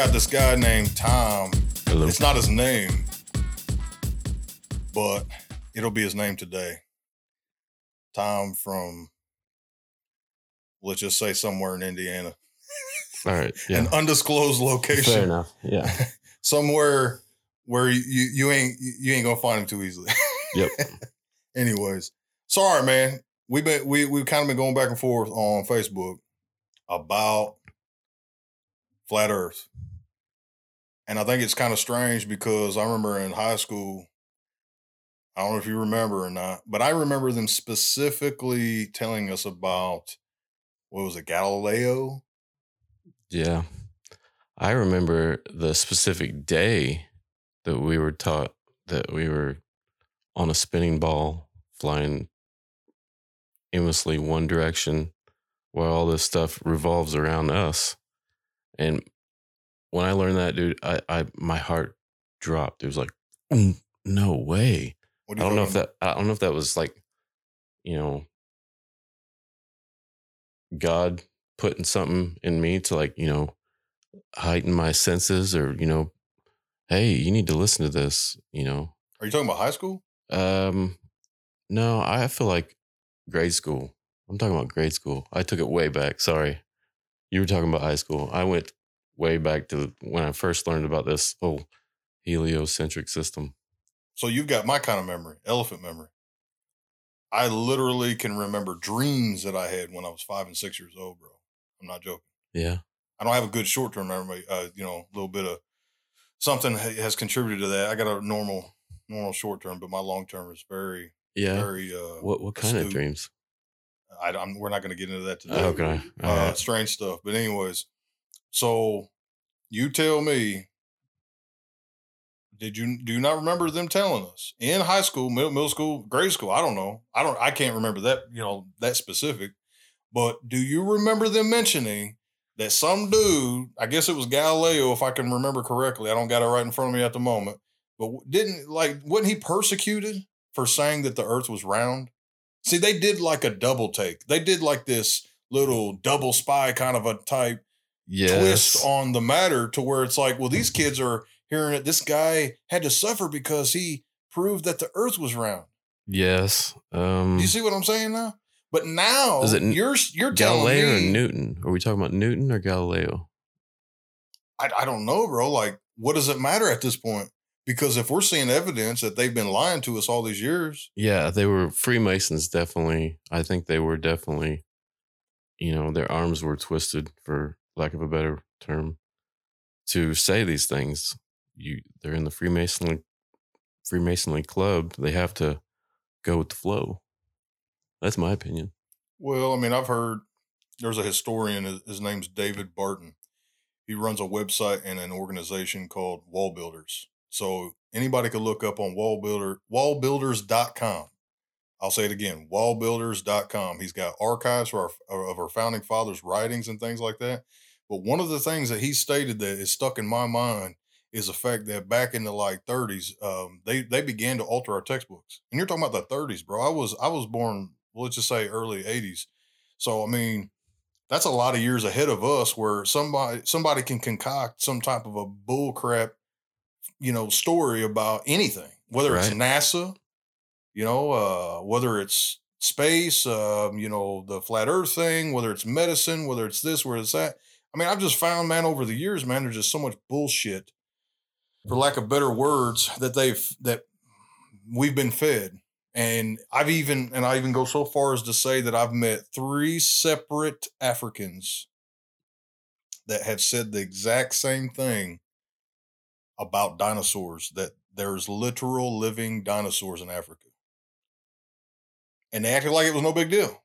out this guy named Tom. Hello. It's not his name, but it'll be his name today. Tom from, let's just say somewhere in Indiana. All right. Yeah. An undisclosed location. Fair enough. Yeah. Somewhere where you ain't gonna find him too easily. Yep. Anyways, sorry, man. We've kind of been going back and forth on Facebook about Flat Earth, and I think it's kind of strange because I remember in high school. I don't know if you remember or not, but I remember them specifically telling us about what was it, Galileo? Yeah. I remember the specific day that we were taught that we were on a spinning ball flying aimlessly one direction while all this stuff revolves around us. And when I learned that, dude, I my heart dropped. It was like, no way. I don't know if that was like, you know, God putting something in me to like, you know, heighten my senses or, you know, hey, you need to listen to this, you know. Are you talking about high school? No, I feel like grade school. I'm talking about grade school. I took it way back. Sorry. You were talking about high school. I went way back to when I first learned about this whole heliocentric system. So you've got my kind of memory, elephant memory. I literally can remember dreams that I had when I was 5 and 6 years old, bro. I'm not joking. Yeah. I don't have a good short-term memory. You know, a little bit of something has contributed to that. I got a normal short-term, but my long-term is very, very What kind astute. Of dreams? We're not going to get into that today. Okay. Right. Strange stuff. But anyways, so you tell me. Do you not remember them telling us in high school, middle school, grade school? I don't know. I can't remember that, you know, that specific, but do you remember them mentioning that some dude, I guess it was Galileo, if I can remember correctly, I don't got it right in front of me at the moment, but wasn't he persecuted for saying that the earth was round? See, they did like a double take. They did like this little double spy kind of a type twist on the matter to where it's like, well, these kids are hearing it, this guy had to suffer because he proved that the earth was round. Yes. Do you see what I'm saying now? But now is it you're Galileo telling me, or Newton? Are we talking about Newton or Galileo? I don't know, bro. Like, what does it matter at this point? Because if we're seeing evidence that they've been lying to us all these years. Yeah, they were Freemasons, definitely. I think they were definitely, you know, their arms were twisted, for lack of a better term, to say these things. They're in the Freemasonry club. They have to go with the flow. That's my opinion. Well, I mean, I've heard there's a historian. His name's David Barton. He runs a website and an organization called Wall Builders. So anybody could look up on wallbuilders.com. I'll say it again, wallbuilders.com. He's got archives for our founding fathers' writings and things like that. But one of the things that he stated that is stuck in my mind is the fact that back in the like 30s, they began to alter our textbooks. And you're talking about the 30s, bro. I was born, let's just say early 80s. So, I mean, that's a lot of years ahead of us where somebody can concoct some type of a bull crap, you know, story about anything, whether it's NASA, you know, whether it's space, you know, the flat earth thing, whether it's medicine, whether it's this, whether it's that. I mean, I've just found, man, over the years, man, there's just so much bullshit, for lack of better words, that we've been fed. And I even go so far as to say that I've met 3 separate Africans that have said the exact same thing about dinosaurs, that there's literal living dinosaurs in Africa. And they acted like it was no big deal.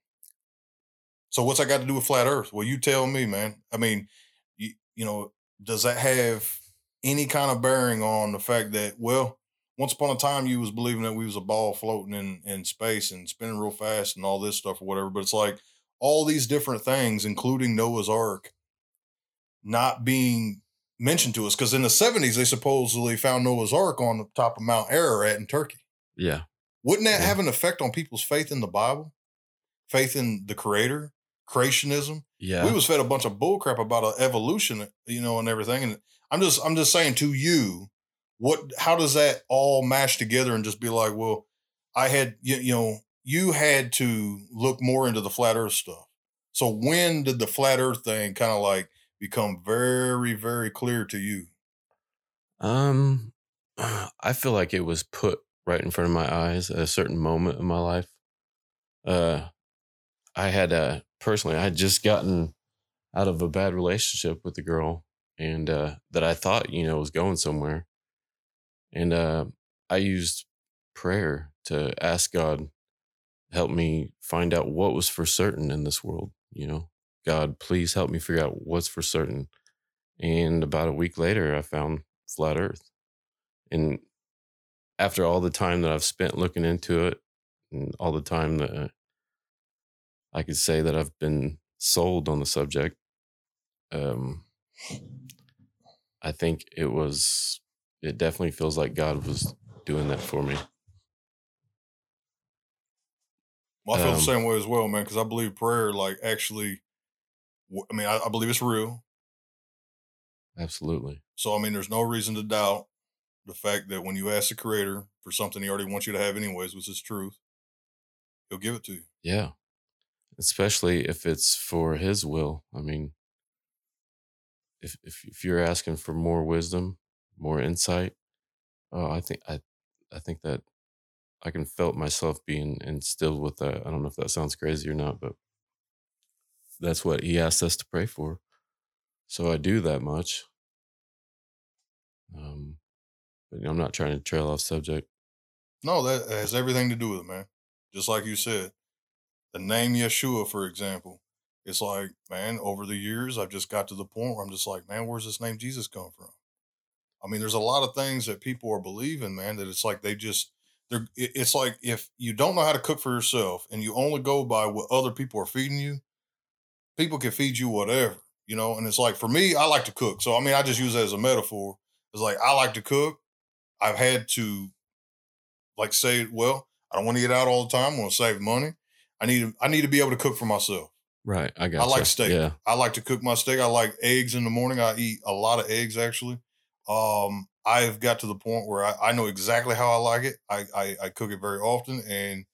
So what's that got to do with flat earth? Well, you tell me, man. I mean, you know, does that have any kind of bearing on the fact that, well, once upon a time you was believing that we was a ball floating in space and spinning real fast and all this stuff or whatever, but it's like all these different things, including Noah's Ark, not being mentioned to us. Because in the 70s, they supposedly found Noah's Ark on the top of Mount Ararat in Turkey. Yeah. Wouldn't that have an effect on people's faith in the Bible? Faith in the creator? Creationism? Yeah. We was fed a bunch of bullcrap about evolution, you know, and everything. And I'm just saying to you, how does that all mash together and just be like, well, you had to look more into the flat earth stuff. So when did the flat earth thing kind of like become very, very clear to you? I feel like it was put right in front of my eyes at a certain moment in my life. I had just gotten out of a bad relationship with the girl and that I thought, was going somewhere. And I used prayer to ask God, help me find out what was for certain in this world. God, please help me figure out what's for certain. And about a week later, I found Flat Earth. And after all the time that I've spent looking into it and all the time that I could say that I've been sold on the subject, I think it definitely feels like God was doing that for me. Well, I feel the same way as well, man, because I believe prayer, I believe it's real. Absolutely. So, there's no reason to doubt the fact that when you ask the Creator for something he already wants you to have anyways, which is truth, he'll give it to you. Yeah. Especially if it's for his will. If you're asking for more wisdom, more insight, I think that I can felt myself being instilled with that. I don't know if that sounds crazy or not, but that's what he asked us to pray for. So I do that much. But I'm not trying to trail off subject. No, that has everything to do with it, man. Just like you said, the name Yeshua, for example, it's like, man, over the years, I've just got to the point where I'm just like, man, where's this name Jesus come from? There's a lot of things that people are believing, man, that it's like it's like if you don't know how to cook for yourself and you only go by what other people are feeding you, people can feed you whatever, and it's like, for me, I like to cook. So, I just use that as a metaphor. It's like, I like to cook. I've had to say, well, I don't want to get out all the time. I want to save money. I need to be able to cook for myself. Right. I got you. I like steak. Yeah. I like to cook my steak. I like eggs in the morning. I eat a lot of eggs, actually. I've got to the point where I know exactly how I like it. I cook it very often. And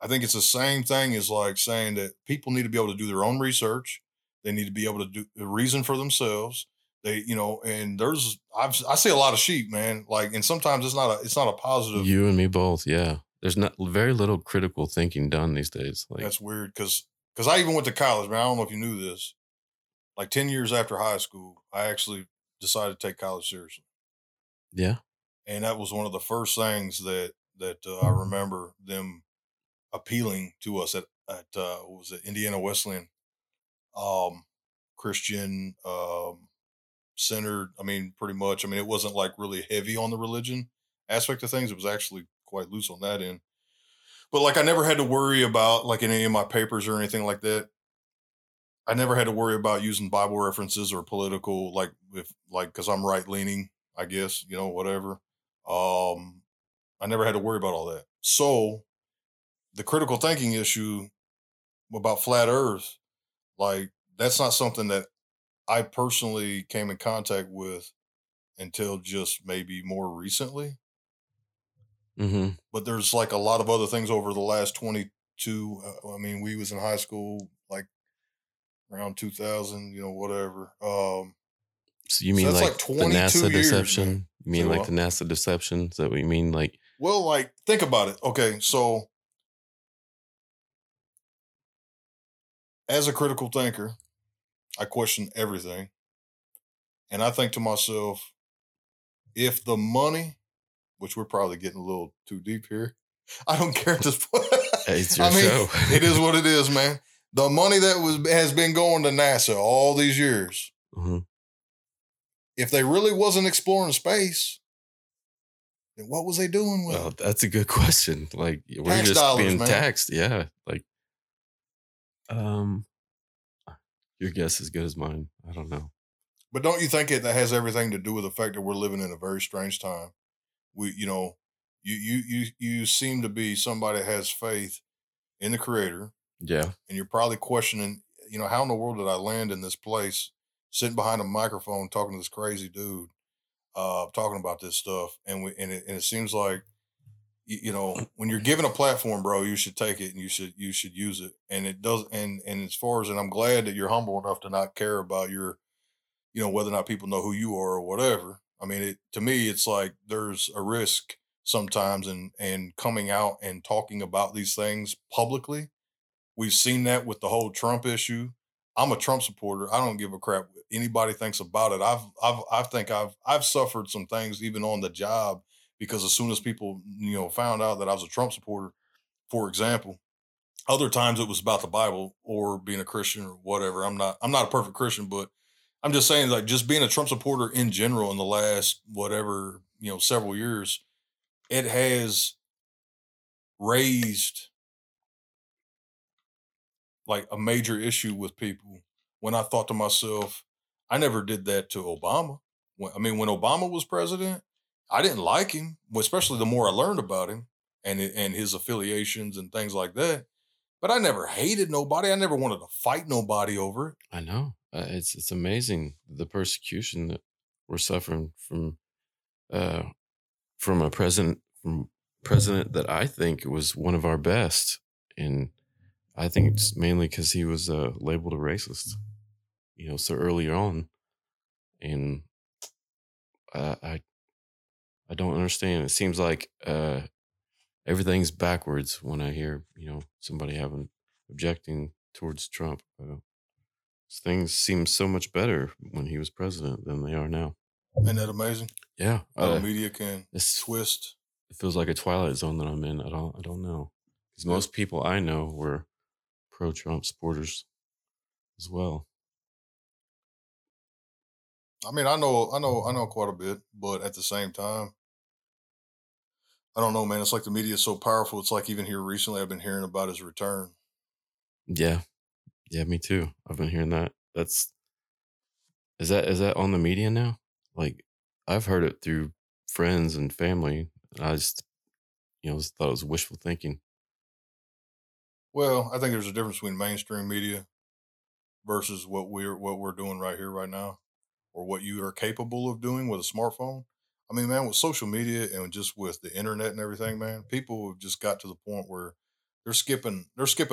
I think it's the same thing as saying that people need to be able to do their own research. They need to be able to do the reason for themselves. They, and I see a lot of sheep, man. And sometimes it's not a positive. You and me both. Yeah. There's not very little critical thinking done these days. That's weird. Cause I even went to college, man. I don't know if you knew this, 10 years after high school, I actually decided to take college seriously. Yeah. And that was one of the first things that I remember them appealing to us at what was it? Indiana Wesleyan, Christian, centered. Pretty much, it wasn't really heavy on the religion aspect of things. It was actually quite loose on that end, but I never had to worry about any of my papers or anything like that. I never had to worry about using Bible references or political, cause I'm right leaning, I guess, whatever. I never had to worry about all that. So the critical thinking issue about flat earth, that's not something that I personally came in contact with until just maybe more recently. Mm-hmm. But there's a lot of other things over the last 22. We was in high school, around 2000, whatever. So you mean so the NASA years, deception? Man. You mean the NASA deception? Is that what you mean? Well, think about it. Okay, so as a critical thinker, I question everything. And I think to myself, if the money, which we're probably getting a little too deep here, I don't care at this point. It's your show. It is what it is, man. The money that has been going to NASA all these years. Mm-hmm. If they really wasn't exploring space, then what was they doing with it? That's a good question. We're tax just dollars, being man. Taxed. Yeah. Your guess is as good as mine. I don't know. But don't you think that has everything to do with the fact that we're living in a very strange time? We, you seem to be somebody that has faith in the Creator. Yeah. And you're probably questioning, how in the world did I land in this place sitting behind a microphone talking to this crazy dude, talking about this stuff. And it seems like, you know, when you're given a platform, bro, you should take it and you should use it. And it does. And as far as, and I'm glad that you're humble enough to not care about your, you know, whether or not people know who you are or whatever. I mean, to me, it's like there's a risk sometimes and coming out and talking about these things publicly. We've seen that with the whole Trump issue. I'm a Trump supporter. I don't give a crap what anybody thinks about it. I think I've suffered some things even on the job because as soon as people, you know, found out that I was a Trump supporter, for example, other times it was about the Bible or being a Christian or whatever. I'm not a perfect Christian, but I'm just saying, like, just being a Trump supporter in general in the last, whatever, you know, several years, it has raised like a major issue with people. When I thought to myself, I never did that to Obama. When Obama was president, I didn't like him, especially the more I learned about him and his affiliations and things like that. But I never hated nobody. I never wanted to fight nobody over it. I know. It's amazing the persecution that we're suffering from a president that I think was one of our best, and I think it's mainly because he was labeled a racist, you know, so earlier on, and I don't understand. It seems like everything's backwards when I hear, you know, somebody objecting towards Trump. Things seem so much better when he was president than they are now. Isn't that amazing? Yeah. How the media can twist. It feels like a Twilight Zone that I'm in. I don't know. Because most people I know were pro-Trump supporters as well. I mean, I know quite a bit, but at the same time, I don't know, man. It's like the media is so powerful. It's like even here recently, I've been hearing about his return. Yeah. Yeah, me too. I've been hearing that. Is that on the media now? Like, I've heard it through friends and family. And I just, you know, thought it was wishful thinking. Well, I think there's a difference between mainstream media versus what we're doing right here, right now, or what you are capable of doing with a smartphone. I mean, man, with social media and just with the internet and everything, man, people have just got to the point where they're skipping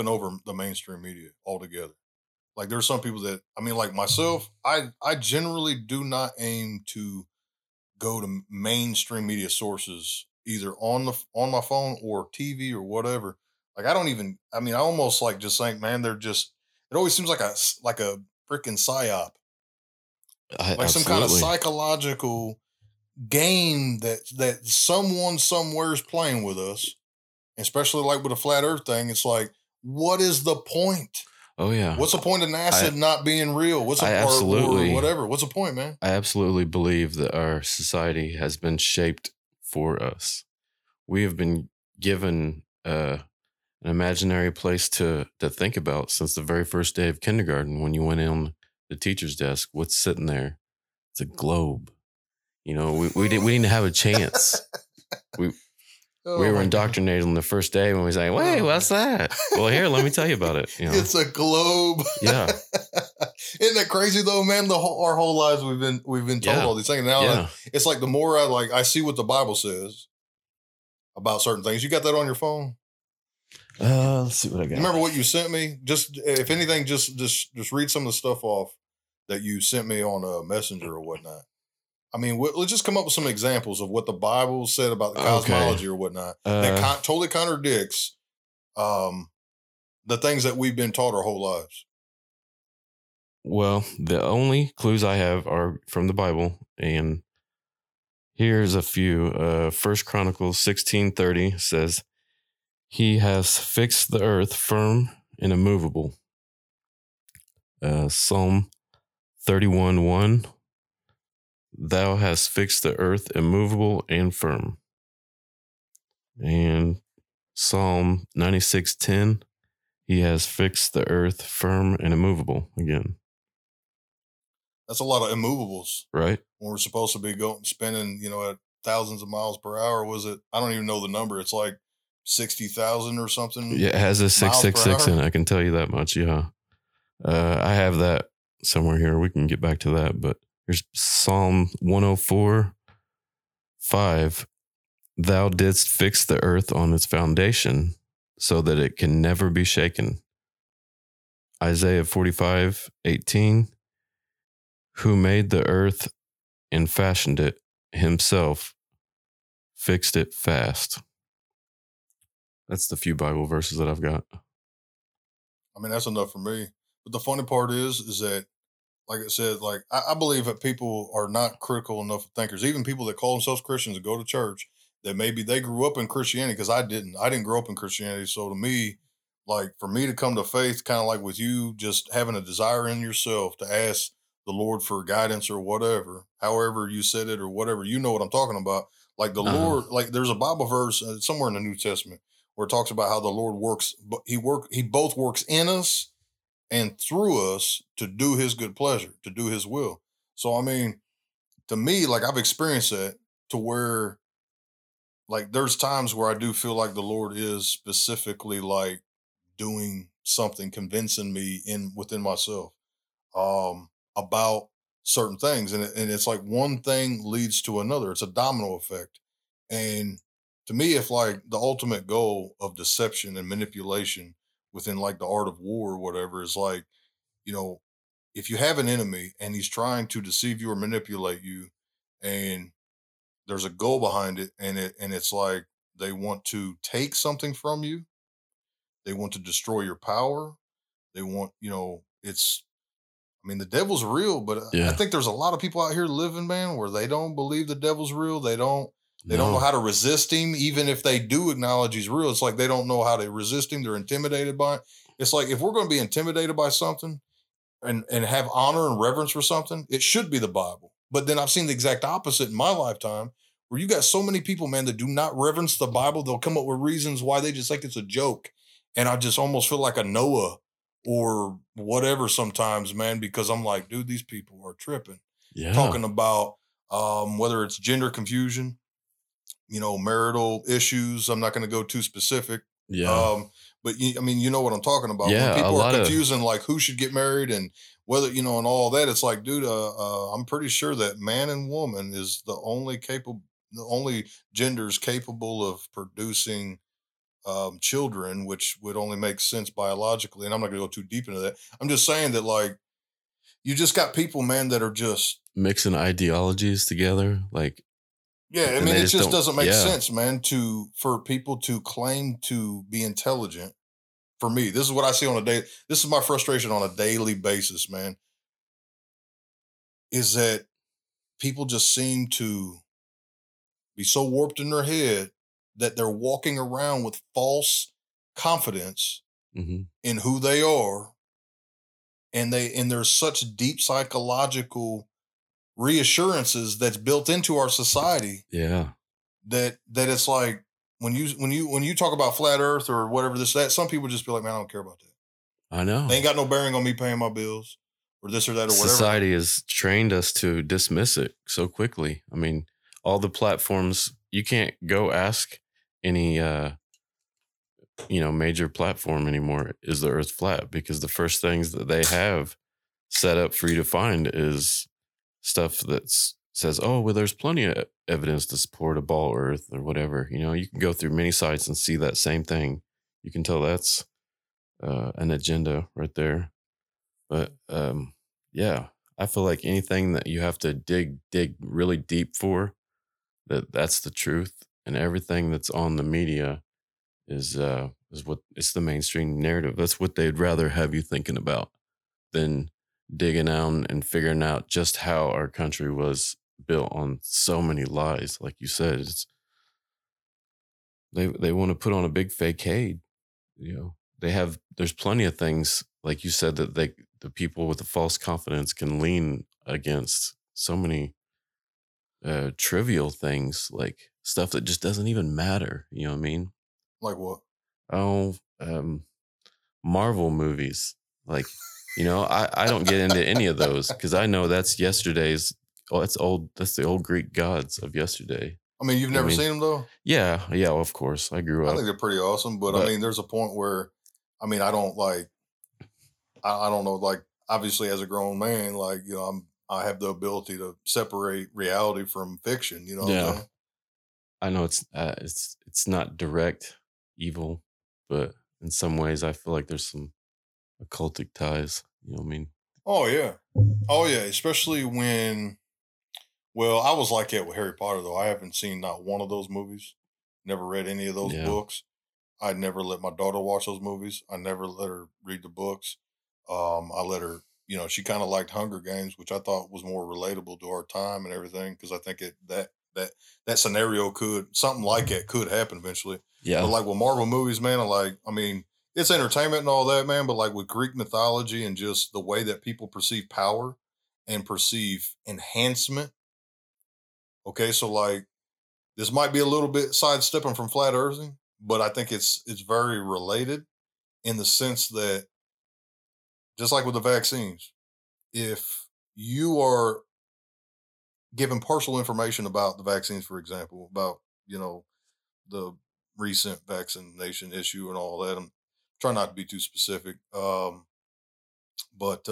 over the mainstream media altogether. Like, there's some people that, I mean, like myself, I generally do not aim to go to mainstream media sources either on my phone or TV or whatever. Like, I almost like just think, man, it always seems like a freaking psyop. Some kind of psychological game that someone somewhere is playing with us. Especially like with a flat earth thing, it's like, what is the point? Oh, yeah. What's the point of NASA not being real? What's the part or whatever? What's the point, man? I absolutely believe that our society has been shaped for us. We have been given an imaginary place to think about since the very first day of kindergarten when you went in on the teacher's desk. What's sitting there? It's a globe. You know, we didn't have a chance. We were indoctrinated on the first day when we say, wait, what's that? Well, here, let me tell you about it. You know? It's a globe. Yeah. Isn't that crazy though, man? Our whole lives we've been told all these things. Now it's like the more I see what the Bible says about certain things. You got that on your phone? Let's see what I got. You remember what you sent me? Just, if anything, just read some of the stuff off that you sent me on a Messenger or whatnot. I mean, let's just come up with some examples of what the Bible said about the cosmology or whatnot that totally contradicts the things that we've been taught our whole lives. Well, the only clues I have are from the Bible, and here's a few. First Chronicles 16:30 says, "He has fixed the earth firm and immovable." Psalm 31:1. "Thou hast fixed the earth immovable and firm." And Psalm 96:10, "He has fixed the earth firm and immovable." Again, that's a lot of immovables, right? When we're supposed to be spinning, you know, at thousands of miles per hour, was it? I don't even know the number. It's like 60,000 or something. Yeah, it has a 666 in it. I can tell you that much. Yeah, I have that somewhere here. We can get back to that, but here's Psalm 104:5. Thou didst fix the earth on its foundation so that it can never be shaken. Isaiah 45:18. Who made the earth and fashioned it himself, fixed it fast. That's the few Bible verses that I've got. I mean, that's enough for me. But the funny part is that, like I said, like I believe that people are not critical enough thinkers, even people that call themselves Christians and go to church, that maybe they grew up in Christianity, because I didn't grow up in Christianity. So to me, like for me to come to faith, kind of like with you, just having a desire in yourself to ask the Lord for guidance or whatever, however you said it or whatever, you know what I'm talking about. Like the Lord, like there's a Bible verse somewhere in the New Testament where it talks about how the Lord works, but he both works in us and through us to do his good pleasure, to do his will. So, I mean, to me, like I've experienced that to where like there's times where I do feel like the Lord is specifically like doing something, convincing me within myself about certain things. And it's like one thing leads to another. It's a domino effect. And to me, if like the ultimate goal of deception and manipulation within like the art of war or whatever is like, you know, if you have an enemy and he's trying to deceive you or manipulate you and there's a goal behind it and it's like they want to take something from you. They want to destroy your power. They want, you know, I mean, the devil's real, but yeah. I think there's a lot of people out here living, man, where they don't believe the devil's real. They don't know how to resist him. Even if they do acknowledge he's real, it's like, they don't know how to resist him. They're intimidated by it. It's like, if we're going to be intimidated by something and have honor and reverence for something, it should be the Bible. But then I've seen the exact opposite in my lifetime where you got so many people, man, that do not reverence the Bible. They'll come up with reasons why they just think it's a joke. And I just almost feel like a Noah or whatever sometimes, man, because I'm like, dude, these people are tripping. Yeah. Talking about whether it's gender confusion, you know, marital issues. I'm not going to go too specific. Yeah. But you know what I'm talking about. Yeah, when people are confusing like who should get married and whether, you know, and all that. It's like, dude, I'm pretty sure that man and woman is the only genders capable of producing children, which would only make sense biologically. And I'm not going to go too deep into that. I'm just saying that like, you just got people, man, that are just mixing ideologies together. Like, yeah. I mean, it just doesn't make sense, man, for people to claim to be intelligent. For me, this is what I see on a day. This is my frustration on a daily basis, man, is that people just seem to be so warped in their head that they're walking around with false confidence in who they are. And there's such deep psychological reassurances that's built into our society. Yeah. That it's like when you talk about flat earth or whatever some people just be like, man, I don't care about that. I know. They ain't got no bearing on me paying my bills or this or that or whatever. Society has trained us to dismiss it so quickly. I mean, all the platforms, you can't go ask any, major platform anymore, is the earth flat? Because the first things that they have set up for you to find is stuff that says, oh, well, there's plenty of evidence to support a ball earth or whatever. You know, you can go through many sites and see that same thing. You can tell that's an agenda right there. But yeah, I feel like anything that you have to dig really deep for, that's the truth. And everything that's on the media is what it's the mainstream narrative. That's what they'd rather have you thinking about than digging out and figuring out just how our country was built on so many lies. Like you said, they want to put on a big facade. You know, there's plenty of things, like you said, that the people with the false confidence can lean against, so many trivial things, like stuff that just doesn't even matter. You know what I mean? Like what? Oh, Marvel movies. Like, you know, I don't get into any of those because I know that's yesterday's. Oh, that's old. That's the old Greek gods of yesterday. I mean, you've never seen them though? Yeah. Yeah. Well, of course I grew up. I think they're pretty awesome, but I mean, there's a point where, I mean, I don't know. Like obviously as a grown man, like, you know, I have the ability to separate reality from fiction, you know? Yeah. What I'm saying? I know it's not direct evil, but in some ways I feel like there's some occultic ties, you know what I mean? Oh yeah. Oh yeah. Especially when, well, I was like that with Harry Potter though. I haven't seen not one of those movies, never read any of those books. I never let my daughter watch those movies. I never let her read the books. I let her, you know, she kind of liked Hunger Games, which I thought was more relatable to our time and everything. Cause I think that scenario could, something like that could happen eventually. Yeah. But like with Marvel movies, man, I mean, it's entertainment and all that, man. But like with Greek mythology and just the way that people perceive power and perceive enhancement. Okay. So like this might be a little bit sidestepping from flat earthing, but I think it's very related in the sense that just like with the vaccines, if you are given partial information about the vaccines, for example, about, you know, the recent vaccination issue and all that, I'm trying not to be too specific. But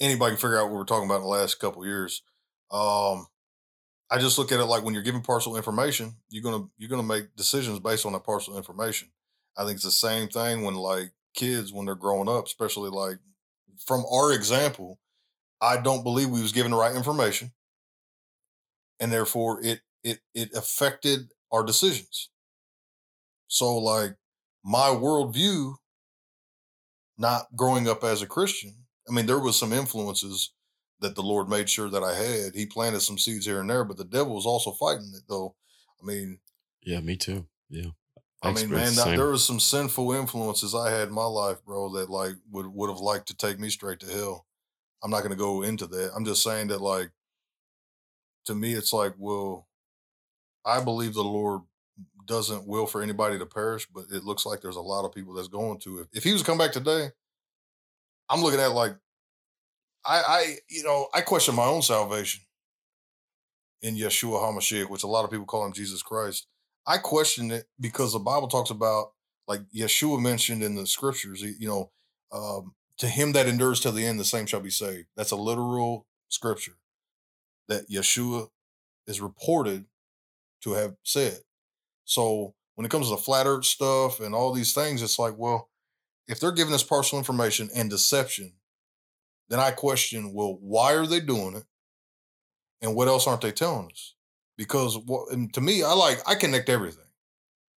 anybody can figure out what we're talking about in the last couple of years. I just look at it like when you're given partial information, you're gonna make decisions based on that partial information. I think it's the same thing when like kids when they're growing up, especially like from our example, I don't believe we was given the right information, and therefore it affected our decisions. So like my worldview, not growing up as a Christian, I mean there was some influences that the Lord made sure that I had. He planted some seeds here and there, but the devil was also fighting it though. I mean, yeah, me too. Yeah. I mean, man, there was some sinful influences I had in my life, bro, that like would have liked to take me straight to hell. I'm not going to go into that. I'm just saying that like, to me, it's like, well, I believe the Lord doesn't will for anybody to perish, but it looks like there's a lot of people that's going to. If he was to come back today, I'm looking at like, I question my own salvation in Yeshua Hamashiach, which a lot of people call him Jesus Christ. I question it because the Bible talks about, like Yeshua mentioned in the scriptures, you know, to him that endures till the end, the same shall be saved. That's a literal scripture that Yeshua is reported to have said. So when it comes to the flat earth stuff and all these things, it's like, well, if they're giving us partial information and deception, then I question, well, why are they doing it? And what else aren't they telling us? Because to me, I connect everything.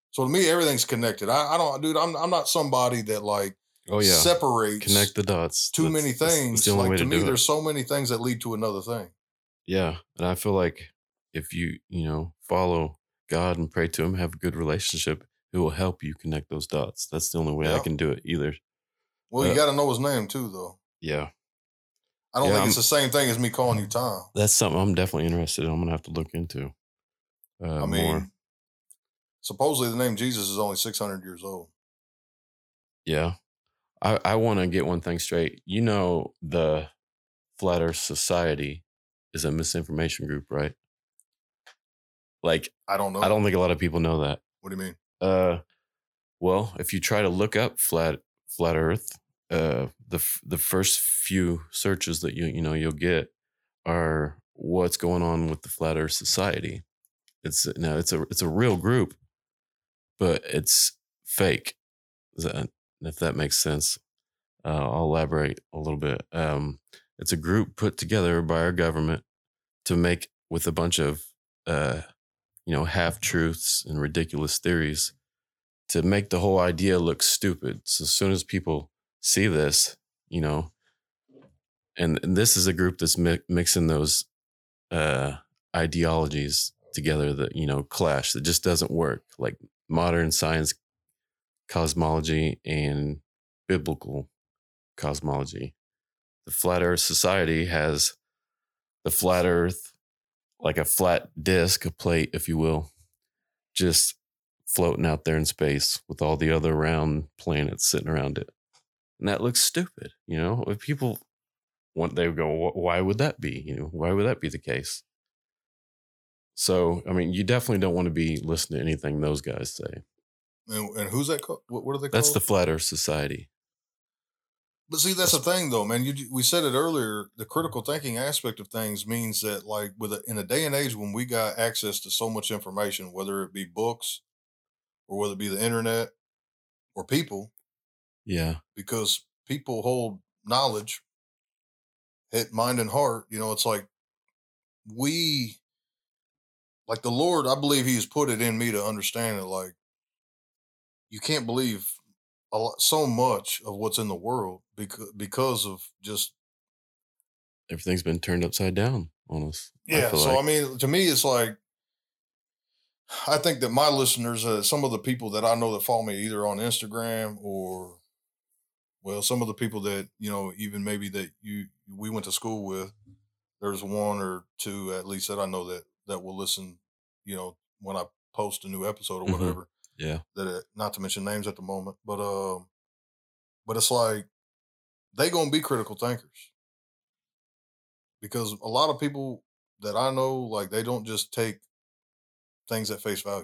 So to me, everything's connected. I'm not somebody that like separates, connect the dots. Many things. Like to me, there's so many things that lead to another thing. Yeah. And I feel like if you follow God and pray to him, have a good relationship, it will help you connect those dots. That's the only way I can do it either. Well, you got to know his name too, though. Yeah. I don't think it's the same thing as me calling you Tom. That's something I'm definitely interested in. I'm going to have to look into more. Supposedly the name Jesus is only 600 years old. Yeah. I want to get one thing straight. You know, the Flat Earth Society is a misinformation group, right? Like, I don't know. I don't think a lot of people know that. What do you mean? Well, if you try to look up Flat Earth, the first few searches that you'll get are what's going on with the Flat Earth Society. It's a real group, but it's fake. If that makes sense, I'll elaborate a little bit. It's a group put together by our government to make with a bunch of half truths and ridiculous theories to make the whole idea look stupid. So as soon as people see this, you know, and this is a group that's mixing those ideologies together that, you know, clash, that just doesn't work. Like modern science cosmology and biblical cosmology. The Flat Earth Society has the flat earth, like a flat disc, a plate, if you will, just floating out there in space with all the other round planets sitting around it. And that looks stupid, you know. If people they would go, why would that be? You know, why would that be the case? So, I mean, you definitely don't want to be listening to anything those guys say. And who's that called? What are they called? That's the Flat Earth Society. But see, that's the thing, though, man. We said it earlier. The critical thinking aspect of things means that, like, in a day and age when we got access to so much information, whether it be books or whether it be the internet or people, yeah, because people hold knowledge, hit mind and heart. You know, it's like like the Lord. I believe He's put it in me to understand it. Like, you can't believe so much of what's in the world because of just everything's been turned upside down on us. Yeah. I mean, to me, it's like, I think that my listeners, some of the people that I know that follow me either on Instagram or, well, some of the people that, you know, even maybe that we went to school with, there's one or two, at least that I know that will listen, you know, when I post a new episode or whatever. Mm-hmm. Yeah. Not to mention names at the moment, but it's like they gonna be critical thinkers, because a lot of people that I know, like, they don't just take things at face value.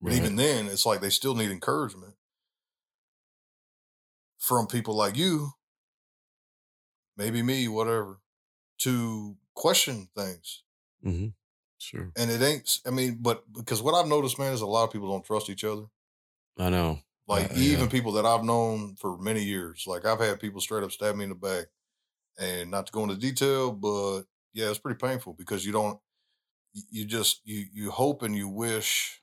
Right. But even then, it's like they still need encouragement from people like you, maybe me, whatever, to question things. Mm-hmm. Sure. And it ain't, I mean, but because what I've noticed, man, is a lot of people don't trust each other. I know. Like, even people that I've known for many years, like, I've had people straight up stab me in the back, and not to go into detail, but yeah, it's pretty painful because you hope and you wish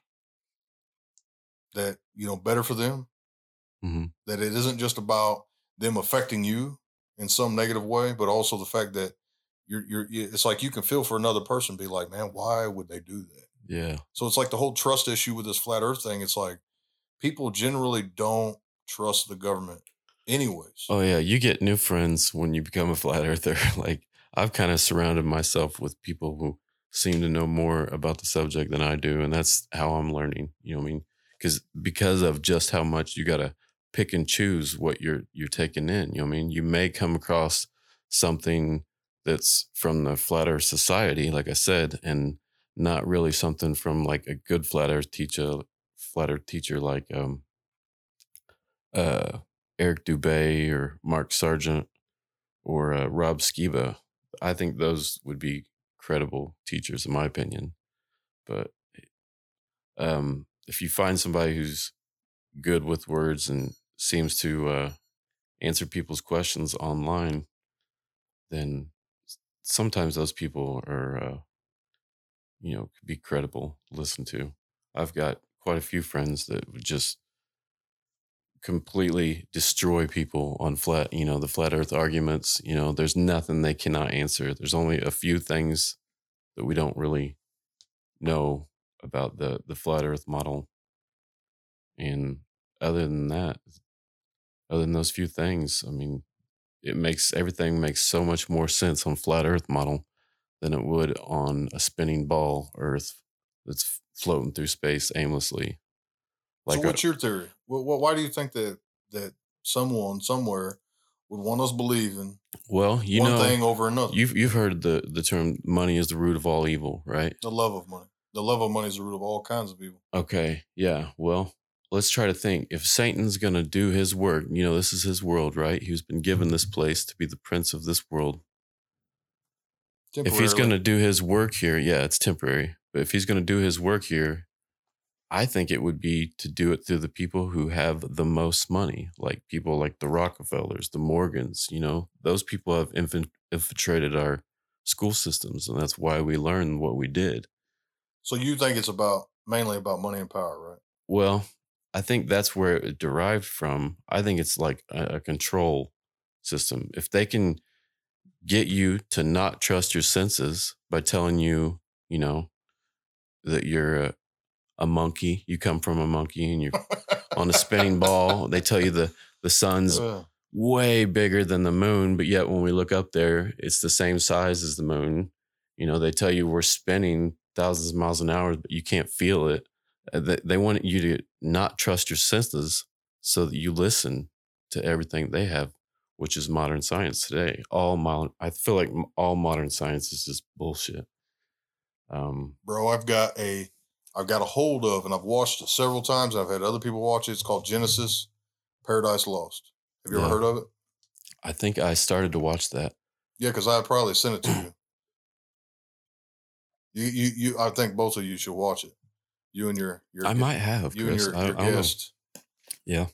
that, you know, better for them, mm-hmm. that it isn't just about them affecting you in some negative way, but also the fact that it's like you can feel for another person, be like, man, why would they do that? Yeah. So it's like the whole trust issue with this flat earth thing. It's like people generally don't trust the government anyways. Oh yeah. You get new friends when you become a flat earther. Like, I've kind of surrounded myself with people who seem to know more about the subject than I do. And that's how I'm learning. You know what I mean? Because of just how much you got to pick and choose what you're taking in. You know what I mean? You may come across something that's from the Flat Earth Society, like I said, and not really something from like a good flat earth teacher like Eric Dubay or Mark Sargent or Rob Skiba. I think those would be credible teachers, in my opinion. But if you find somebody who's good with words and seems to answer people's questions online, then sometimes those people are, you know, could be credible to listen to. I've got quite a few friends that would just completely destroy people on the flat earth arguments. You know, there's nothing they cannot answer. There's only a few things that we don't really know about the flat earth model. And other than those few things, I mean, everything makes so much more sense on flat earth model than it would on a spinning ball earth that's floating through space aimlessly. Like, so what's your theory? Why do you think that someone somewhere would want us believing one thing over another? You've heard the term money is the root of all evil, right? The love of money. The love of money is the root of all kinds of evil. Okay. Yeah. Well, let's try to think. If Satan's going to do his work, you know, this is his world, right? He's been given this place to be the prince of this world. If he's going to do his work here, yeah, it's temporary. But if he's going to do his work here, I think it would be to do it through the people who have the most money, like people like the Rockefellers, the Morgans. You know, those people have infiltrated our school systems, and that's why we learned what we did. So you think it's mainly about money and power, right? Well, I think that's where it derived from. I think it's like a control system. If they can get you to not trust your senses by telling you, you know, that you're a monkey, you come from a monkey and you're on a spinning ball. They tell you the sun's way bigger than the moon, but yet when we look up there, it's the same size as the moon. You know, they tell you we're spinning thousands of miles an hour, but you can't feel it. They want you to not trust your senses so that you listen to everything they have, which is modern science today. I feel like all modern science is just bullshit. Bro, I've got a hold of, and I've watched it several times. I've had other people watch it. It's called Genesis Paradise Lost. Have you ever heard of it? I think I started to watch that. Yeah, because I probably sent it to you. You. I think both of you should watch it. You and your I might have. You Chris. And your guest. Yeah.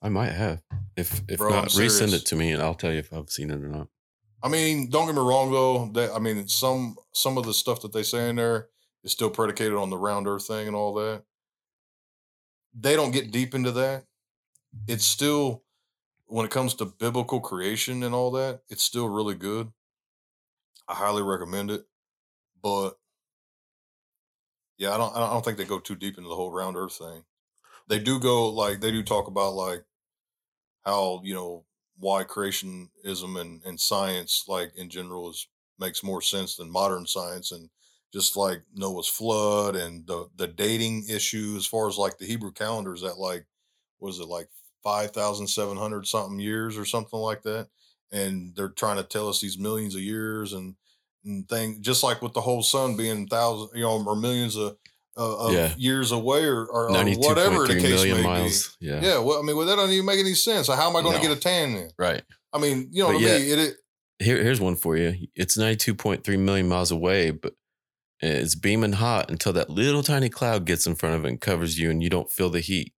I might have. If Bro, not, resend it to me, and I'll tell you if I've seen it or not. I mean, don't get me wrong, though. Some of the stuff that they say in there is still predicated on the round earth thing and all that. They don't get deep into that. It's still, when it comes to biblical creation and all that, it's still really good. I highly recommend it. But, yeah, I don't think they go too deep into the whole round earth thing. They do go, they do talk about, how, why creationism and science, in general, makes more sense than modern science, and just, Noah's flood and the dating issue as far as, the Hebrew calendar is at, 5,700 something years or something like that, and they're trying to tell us these millions of years and things, just like with the whole sun being thousands, or millions of years away or whatever the case may miles. Be. Yeah. Well, that doesn't even make any sense. How am I going to get a tan then? Right. Here's one for you. It's 92.3 million miles away, but it's beaming hot until that little tiny cloud gets in front of it and covers you and you don't feel the heat.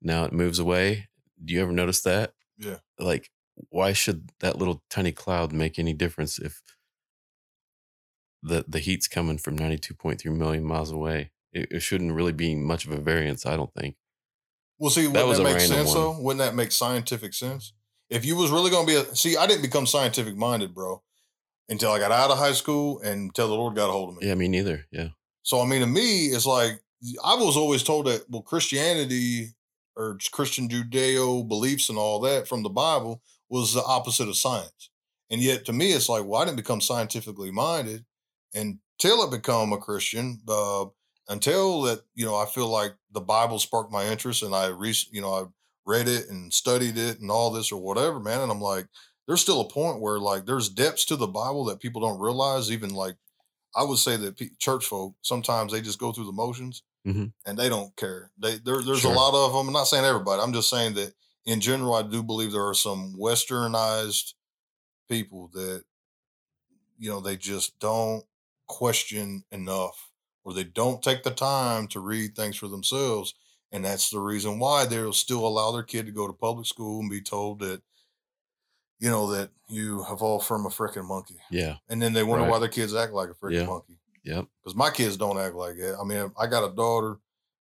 Now it moves away. Do you ever notice that? Yeah. Why should that little tiny cloud make any difference if the heat's coming from 92.3 million miles away? It shouldn't really be much of a variance, I don't think. Well, see, wouldn't that make sense, though? Wouldn't that make scientific sense? If you was really going to I didn't become scientific-minded, bro, until I got out of high school and until the Lord got a hold of me. Yeah, me neither, yeah. So, to me, it's I was always told that, well, Christianity or Christian Judeo beliefs and all that from the Bible was the opposite of science. And yet, to me, it's I didn't become scientifically-minded until I become a Christian, until that, I feel like the Bible sparked my interest and I read it and studied it and all this or whatever, man. And I'm there's still a point where there's depths to the Bible that people don't realize. Even I would say that church folk, sometimes they just go through the motions and they don't care. There's a lot of them. I'm not saying everybody. I'm just saying that in general, I do believe there are some westernized people that, they just don't question enough, or they don't take the time to read things for themselves. And that's the reason why they'll still allow their kid to go to public school and be told that, that you evolved from a freaking monkey. Yeah. And then they wonder why their kids act like a freaking monkey. Yeah. Because my kids don't act like that. I got a daughter.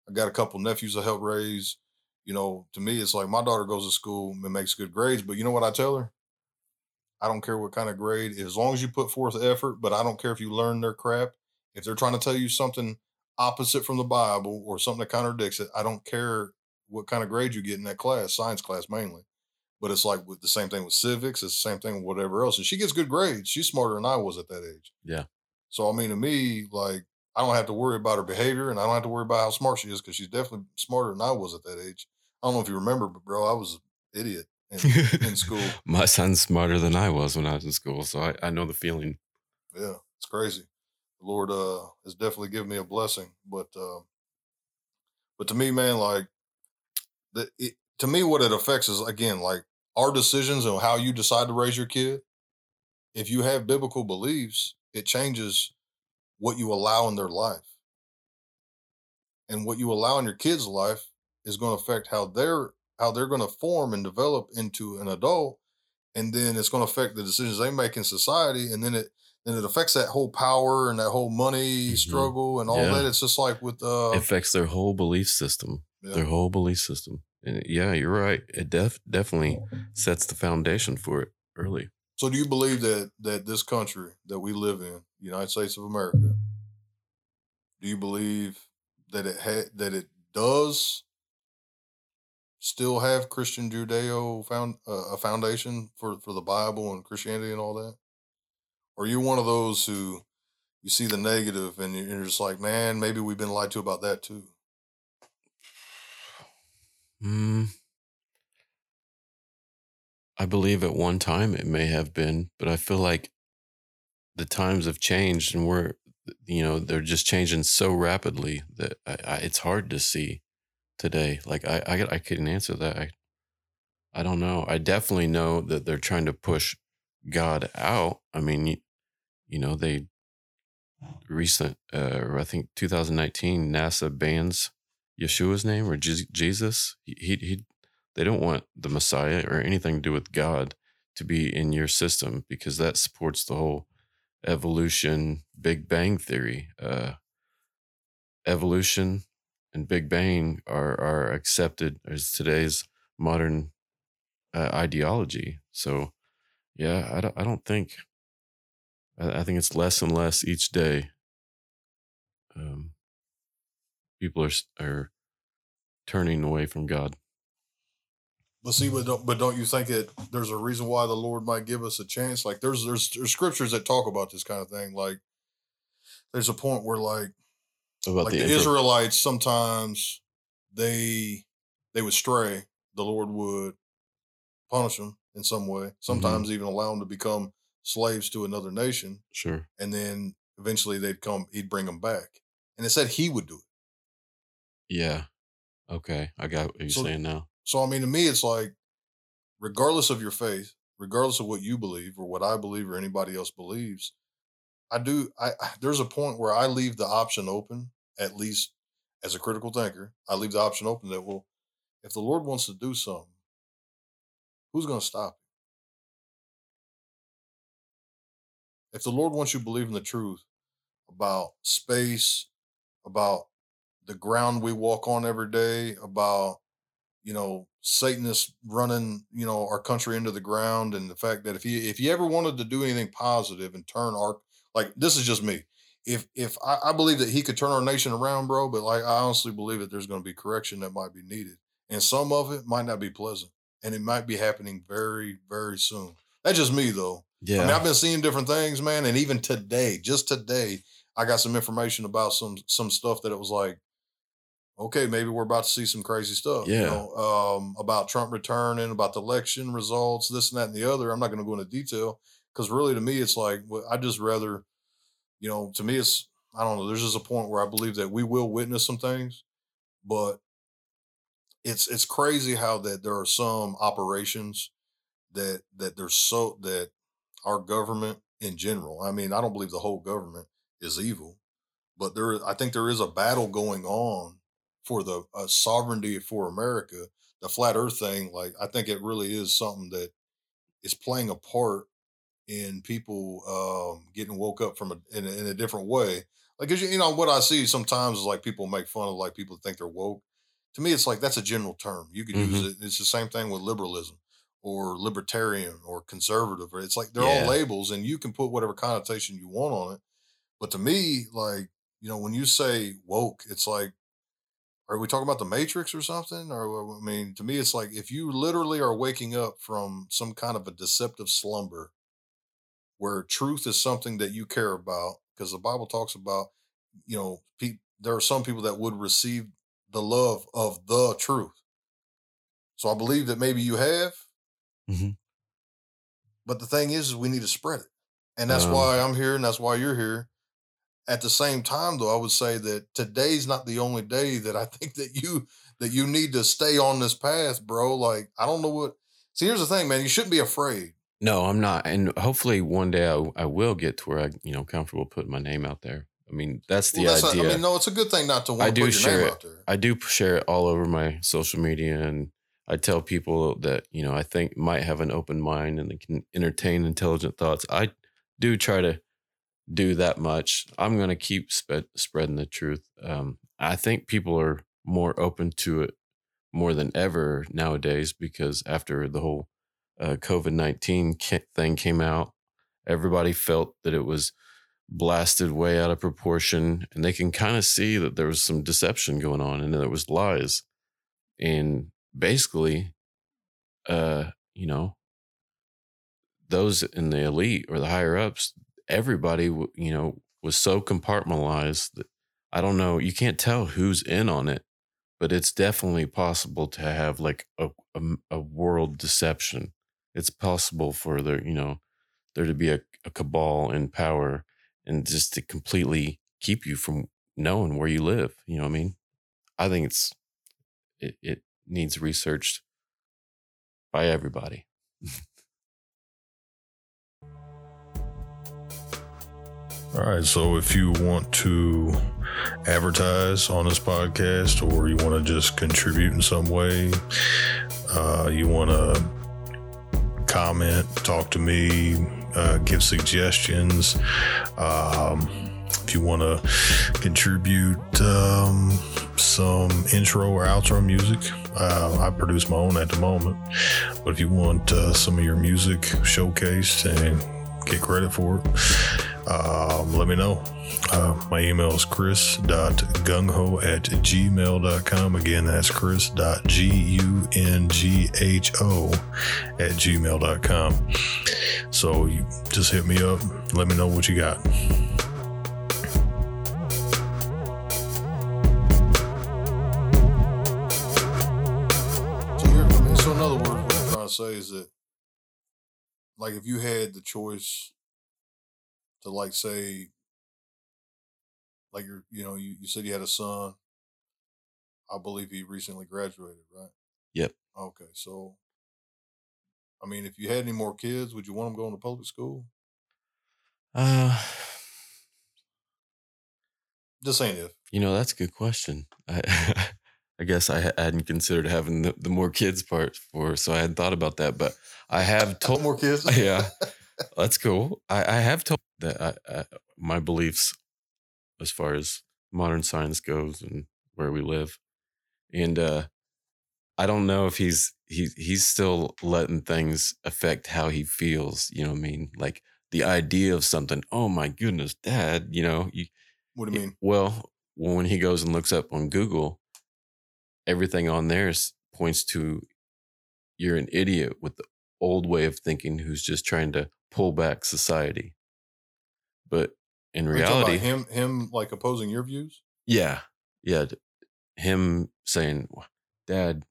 I got a couple nephews I help raise. To me, it's my daughter goes to school and makes good grades. But you know what I tell her? I don't care what kind of grade, as long as you put forth effort, but I don't care if you learn their crap. If they're trying to tell you something opposite from the Bible or something that contradicts it, I don't care what kind of grade you get in that class, science class mainly. But it's with the same thing with civics, it's the same thing with whatever else. And she gets good grades. She's smarter than I was at that age. Yeah. So, to me, I don't have to worry about her behavior and I don't have to worry about how smart she is because she's definitely smarter than I was at that age. I don't know if you remember, but bro, I was an idiot in school. My son's smarter than I was when I was in school. So I know the feeling. Yeah. It's crazy. Lord has definitely given me a blessing, but to me, man, to me, what it affects is again, our decisions and how you decide to raise your kid. If you have biblical beliefs, it changes what you allow in their life, and what you allow in your kid's life is going to affect how they're going to form and develop into an adult, and then it's going to affect the decisions they make in society, and then it affects that whole power and that whole money struggle and all that. It's just it affects their whole belief system, And you're right. It definitely sets the foundation for it early. So do you believe that this country that we live in, United States of America, do you believe that it does still have Christian Judeo a foundation for the Bible and Christianity and all that? Or you're one of those who you see the negative and you're just man, maybe we've been lied to about that too. I believe at one time it may have been, but I feel the times have changed and we're, they're just changing so rapidly that it's hard to see today. I couldn't answer that. I, I don't know. I definitely know that they're trying to push God out. I mean, you know, they recent, I think 2019, NASA bans Yeshua's name or Jesus. They don't want the Messiah or anything to do with God to be in your system, because that supports the whole evolution, Big Bang theory. Evolution and Big Bang are accepted as today's modern ideology. So, yeah, I think it's less and less each day. People are turning away from God. But see, but don't you think that there's a reason why the Lord might give us a chance? Like there's scriptures that talk about this kind of thing. Like there's a point where the Israelites, sometimes they would stray. The Lord would punish them in some way. Sometimes even allow them to become slaves to another nation. Sure. And then eventually he'd bring them back. And it said he would do it. Yeah. Okay. I got what you're saying now. So, I mean, to me, it's like, regardless of your faith, regardless of what you believe or what I believe or anybody else believes, there's a point where I leave the option open, at least as a critical thinker, I leave the option open that, well, if the Lord wants to do something, who's going to stop you? If the Lord wants you to believe in the truth about space, about the ground we walk on every day, about, you know, Satanists running, you know, our country into the ground. And the fact that if he ever wanted to do anything positive and turn our, like, this is just me. If I believe that he could turn our nation around, bro, but like, I honestly believe that there's going to be correction that might be needed. And some of it might not be pleasant, and it might be happening very, very soon. That's just me though. Yeah. I mean, I've been seeing different things, man. And even today, just today, I got some information about some stuff that it was like, okay, maybe we're about to see some crazy stuff, yeah, you know, about Trump returning, about the election results, this and that and the other. I'm not going to go into detail because really to me, it's like, I just rather, you know, to me, it's, I don't know. There's just a point where I believe that we will witness some things, but it's crazy how that there are some operations that our government in general, I mean, I don't believe the whole government is evil, but I think there is a battle going on for the sovereignty for America. The flat earth thing, like, I think it really is something that is playing a part in people getting woke up in a different way. Like, cause you know, what I see sometimes is like people make fun of, like, people think they're woke. To me, it's like, that's a general term. You can use it. It's the same thing with liberalism or libertarian or conservative. It's like, they're all labels and you can put whatever connotation you want on it. But to me, like, you know, when you say woke, it's like, are we talking about the Matrix or something? Or, I mean, to me, it's like, if you literally are waking up from some kind of a deceptive slumber where truth is something that you care about, because the Bible talks about, you know, there are some people that would receive the love of the truth. So I believe that maybe you have, but the thing is we need to spread it. And that's why I'm here. And that's why you're here. At the same time, though, I would say that today's not the only day that I think that you need to stay on this path, bro. Like, I don't know what. See, here's the thing, man. You shouldn't be afraid. No, I'm not. And hopefully one day I will get to where I, you know, comfortable putting my name out there. I mean, that's the idea. Not, I mean, no, it's a good thing not to want to put your name out there. I do share it all over my social media, and I tell people that, you know, I think might have an open mind and they can entertain intelligent thoughts. I do try to do that much. I'm going to keep spreading the truth. I think people are more open to it more than ever nowadays, because after the whole COVID-19 thing came out, everybody felt that it was blasted way out of proportion, and they can kind of see that there was some deception going on and there was lies. And basically, you know, those in the elite or the higher ups, everybody, you know, was so compartmentalized that I don't know, you can't tell who's in on it, but it's definitely possible to have like a world deception. It's possible for there to be a cabal in power and just to completely keep you from knowing where you live. You know what I mean? I think it needs researched. Bye, everybody. All right, so if you want to advertise on this podcast, or you want to just contribute in some way, you want to comment, talk to me, give suggestions, if you want to contribute some intro or outro music, I produce my own at the moment, but if you want some of your music showcased and get credit for it, let me know. My email is chris.gungho@gmail.com. Again, that's chris.gungho@gmail.com. So you just hit me up. Let me know what you got. So in other words, what I'm trying to say is that, like, if you had the choice to, like, say, like, you're, you know, you said you had a son. I believe he recently graduated, right? Yep. Okay. So, I mean, if you had any more kids, would you want them going to public school? Just saying if. You know, that's a good question. I guess I hadn't considered having the more kids part for, so I hadn't thought about that, but I have told more kids. Yeah. That's cool. I have told that my beliefs as far as modern science goes and where we live. And I don't know if he's still letting things affect how he feels. You know what I mean? Like the idea of something. Oh, my goodness, Dad, you know. What do you mean? Well, when he goes and looks up on Google, everything on there points to you're an idiot with the old way of thinking who's just trying to pull back society. But in reality, him like opposing your views. Yeah. Him saying, Dad,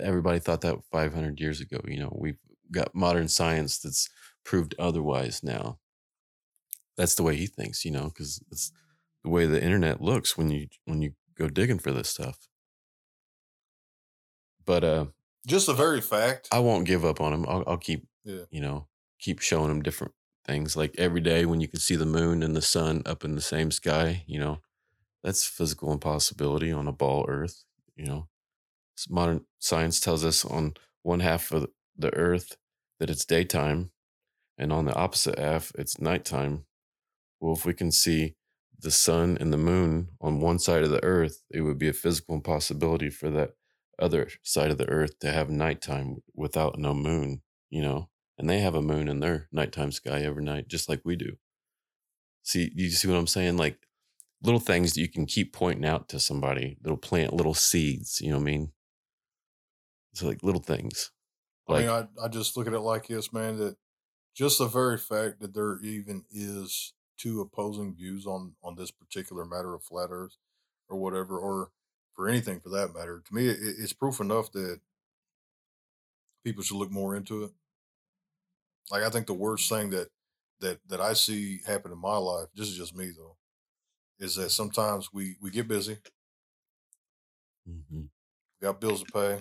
everybody thought that 500 years ago, you know, we've got modern science that's proved otherwise now. That's the way he thinks, you know, because it's the way the internet looks when you go digging for this stuff. But, just the very fact. I won't give up on him. I'll keep, you know, keep showing him different things. Like every day when you can see the moon and the sun up in the same sky, you know, that's physical impossibility on a ball earth. You know, modern science tells us on one half of the earth that it's daytime, and on the opposite half, it's nighttime. Well, if we can see the sun and the moon on one side of the earth, it would be a physical impossibility for that other side of the earth to have nighttime without no moon, you know, and they have a moon in their nighttime sky every night, just like we do. See, you see what I'm saying? Like little things that you can keep pointing out to somebody that'll plant little seeds, you know what I mean? So like little things. Like, I mean, I just look at it like this, man, that just the very fact that there even is two opposing views on this particular matter of flat earth or whatever, or for anything for that matter, to me, it's proof enough that people should look more into it. Like, I think the worst thing that I see happen in my life, this is just me though, is that sometimes we get busy, we got bills to pay,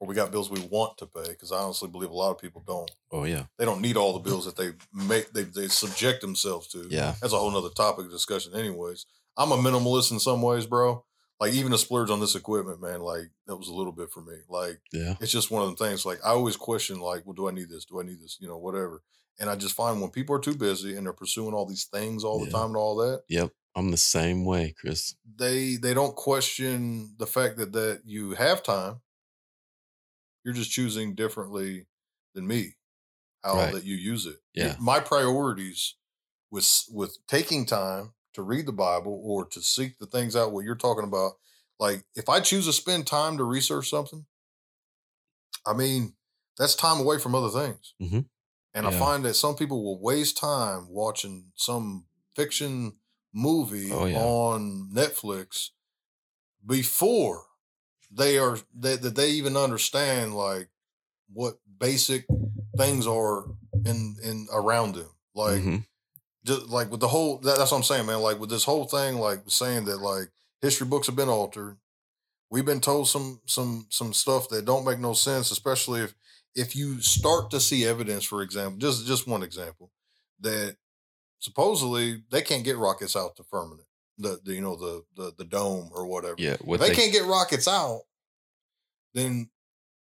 or we got bills we want to pay, because I honestly believe a lot of people don't. Oh, yeah. They don't need all the bills that they make, they subject themselves to. Yeah. That's a whole nother topic of discussion anyways. I'm a minimalist in some ways, bro. Like, even a splurge on this equipment, man, like, that was a little bit for me. Like, yeah. It's just one of the things, like, I always question, like, well, do I need this? Do I need this? You know, whatever. And I just find when people are too busy and they're pursuing all these things all the time and all that. Yep. I'm the same way, Chris. They don't question the fact that you have time. You're just choosing differently than me, that you use it. Yeah. My priorities with taking time to read the Bible or to seek the things out, what you're talking about. Like, if I choose to spend time to research something, I mean, that's time away from other things. Mm-hmm. And I find that some people will waste time watching some fiction movie on Netflix before that they even understand, like, what basic things are in around them. Like, just like with the whole, that's what I'm saying, man. Like with this whole thing, like saying that like history books have been altered. We've been told some stuff that don't make no sense, especially if if you start to see evidence, for example, just one example, that supposedly they can't get rockets out the firmament, the dome or whatever. Yeah, if they can't get rockets out, then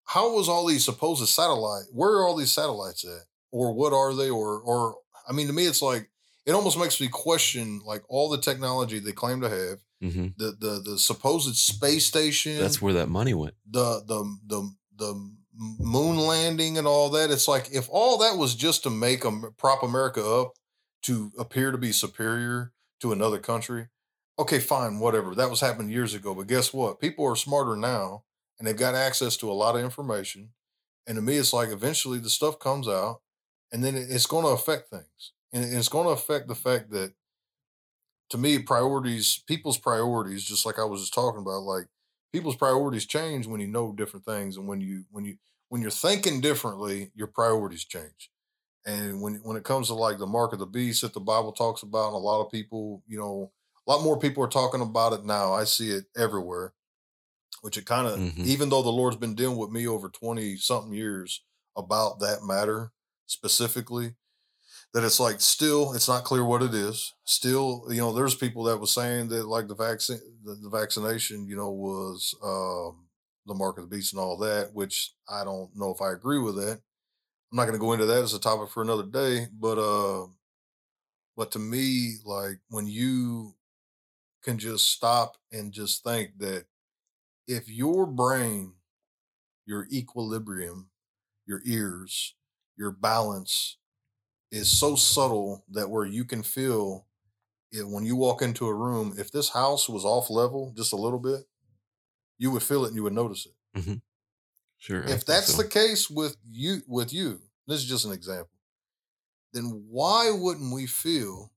how was all these supposed satellites? Where are all these satellites at, or what are they? Or I mean, to me, it's like it almost makes me question like all the technology they claim to have, mm-hmm. the supposed space station. That's where that money went. The moon landing and all that. It's like if all that was just to make them prop America up to appear to be superior to another country. Okay, fine, whatever. That was happening years ago, but guess what? People are smarter now and they've got access to a lot of information. And to me, it's like eventually the stuff comes out and then it's going to affect things. And it's going to affect the fact that, to me, people's priorities, just like I was just talking about, like, people's priorities change when you know different things. And when you're thinking differently, your priorities change. And when it comes to like the mark of the beast that the Bible talks about, and a lot of people, you know, a lot more people are talking about it now. I see it everywhere, which it kind of, mm-hmm. even though the Lord's been dealing with me over 20 something years about that matter specifically, that it's like, still, it's not clear what it is. Still, you know, there's people that was saying that like the vaccination, you know, was the mark of the beast and all that, which I don't know if I agree with that. I'm not going to go into that as a topic for another day, but to me, like when you can just stop and just think that if your brain, your equilibrium, your ears, your balance, is so subtle that where you can feel it when you walk into a room, if this house was off level just a little bit, you would feel it and you would notice it. Mm-hmm. Sure. If that's the case with you, this is just an example, then why wouldn't we feel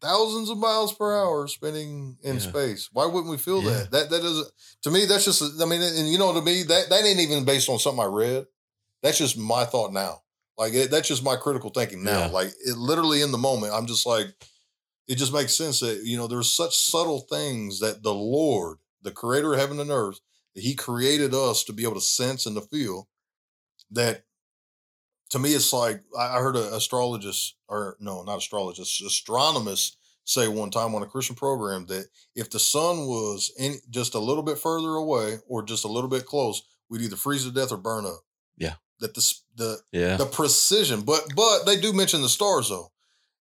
thousands of miles per hour spinning in space? Why wouldn't we feel that? That doesn't, to me, that's just, I mean, and you know, to me, that ain't even based on something I read. That's just my thought now. Like that's just my critical thinking now. Yeah. Like it literally in the moment, I'm just like, it just makes sense that, you know, there's such subtle things that the Lord, the creator of heaven and earth, that he created us to be able to sense and to feel that. To me, it's like, I heard an astronomist say one time on a Christian program that if the sun was in just a little bit further away or just a little bit close, we'd either freeze to death or burn up. Yeah. That the precision, but they do mention the stars though.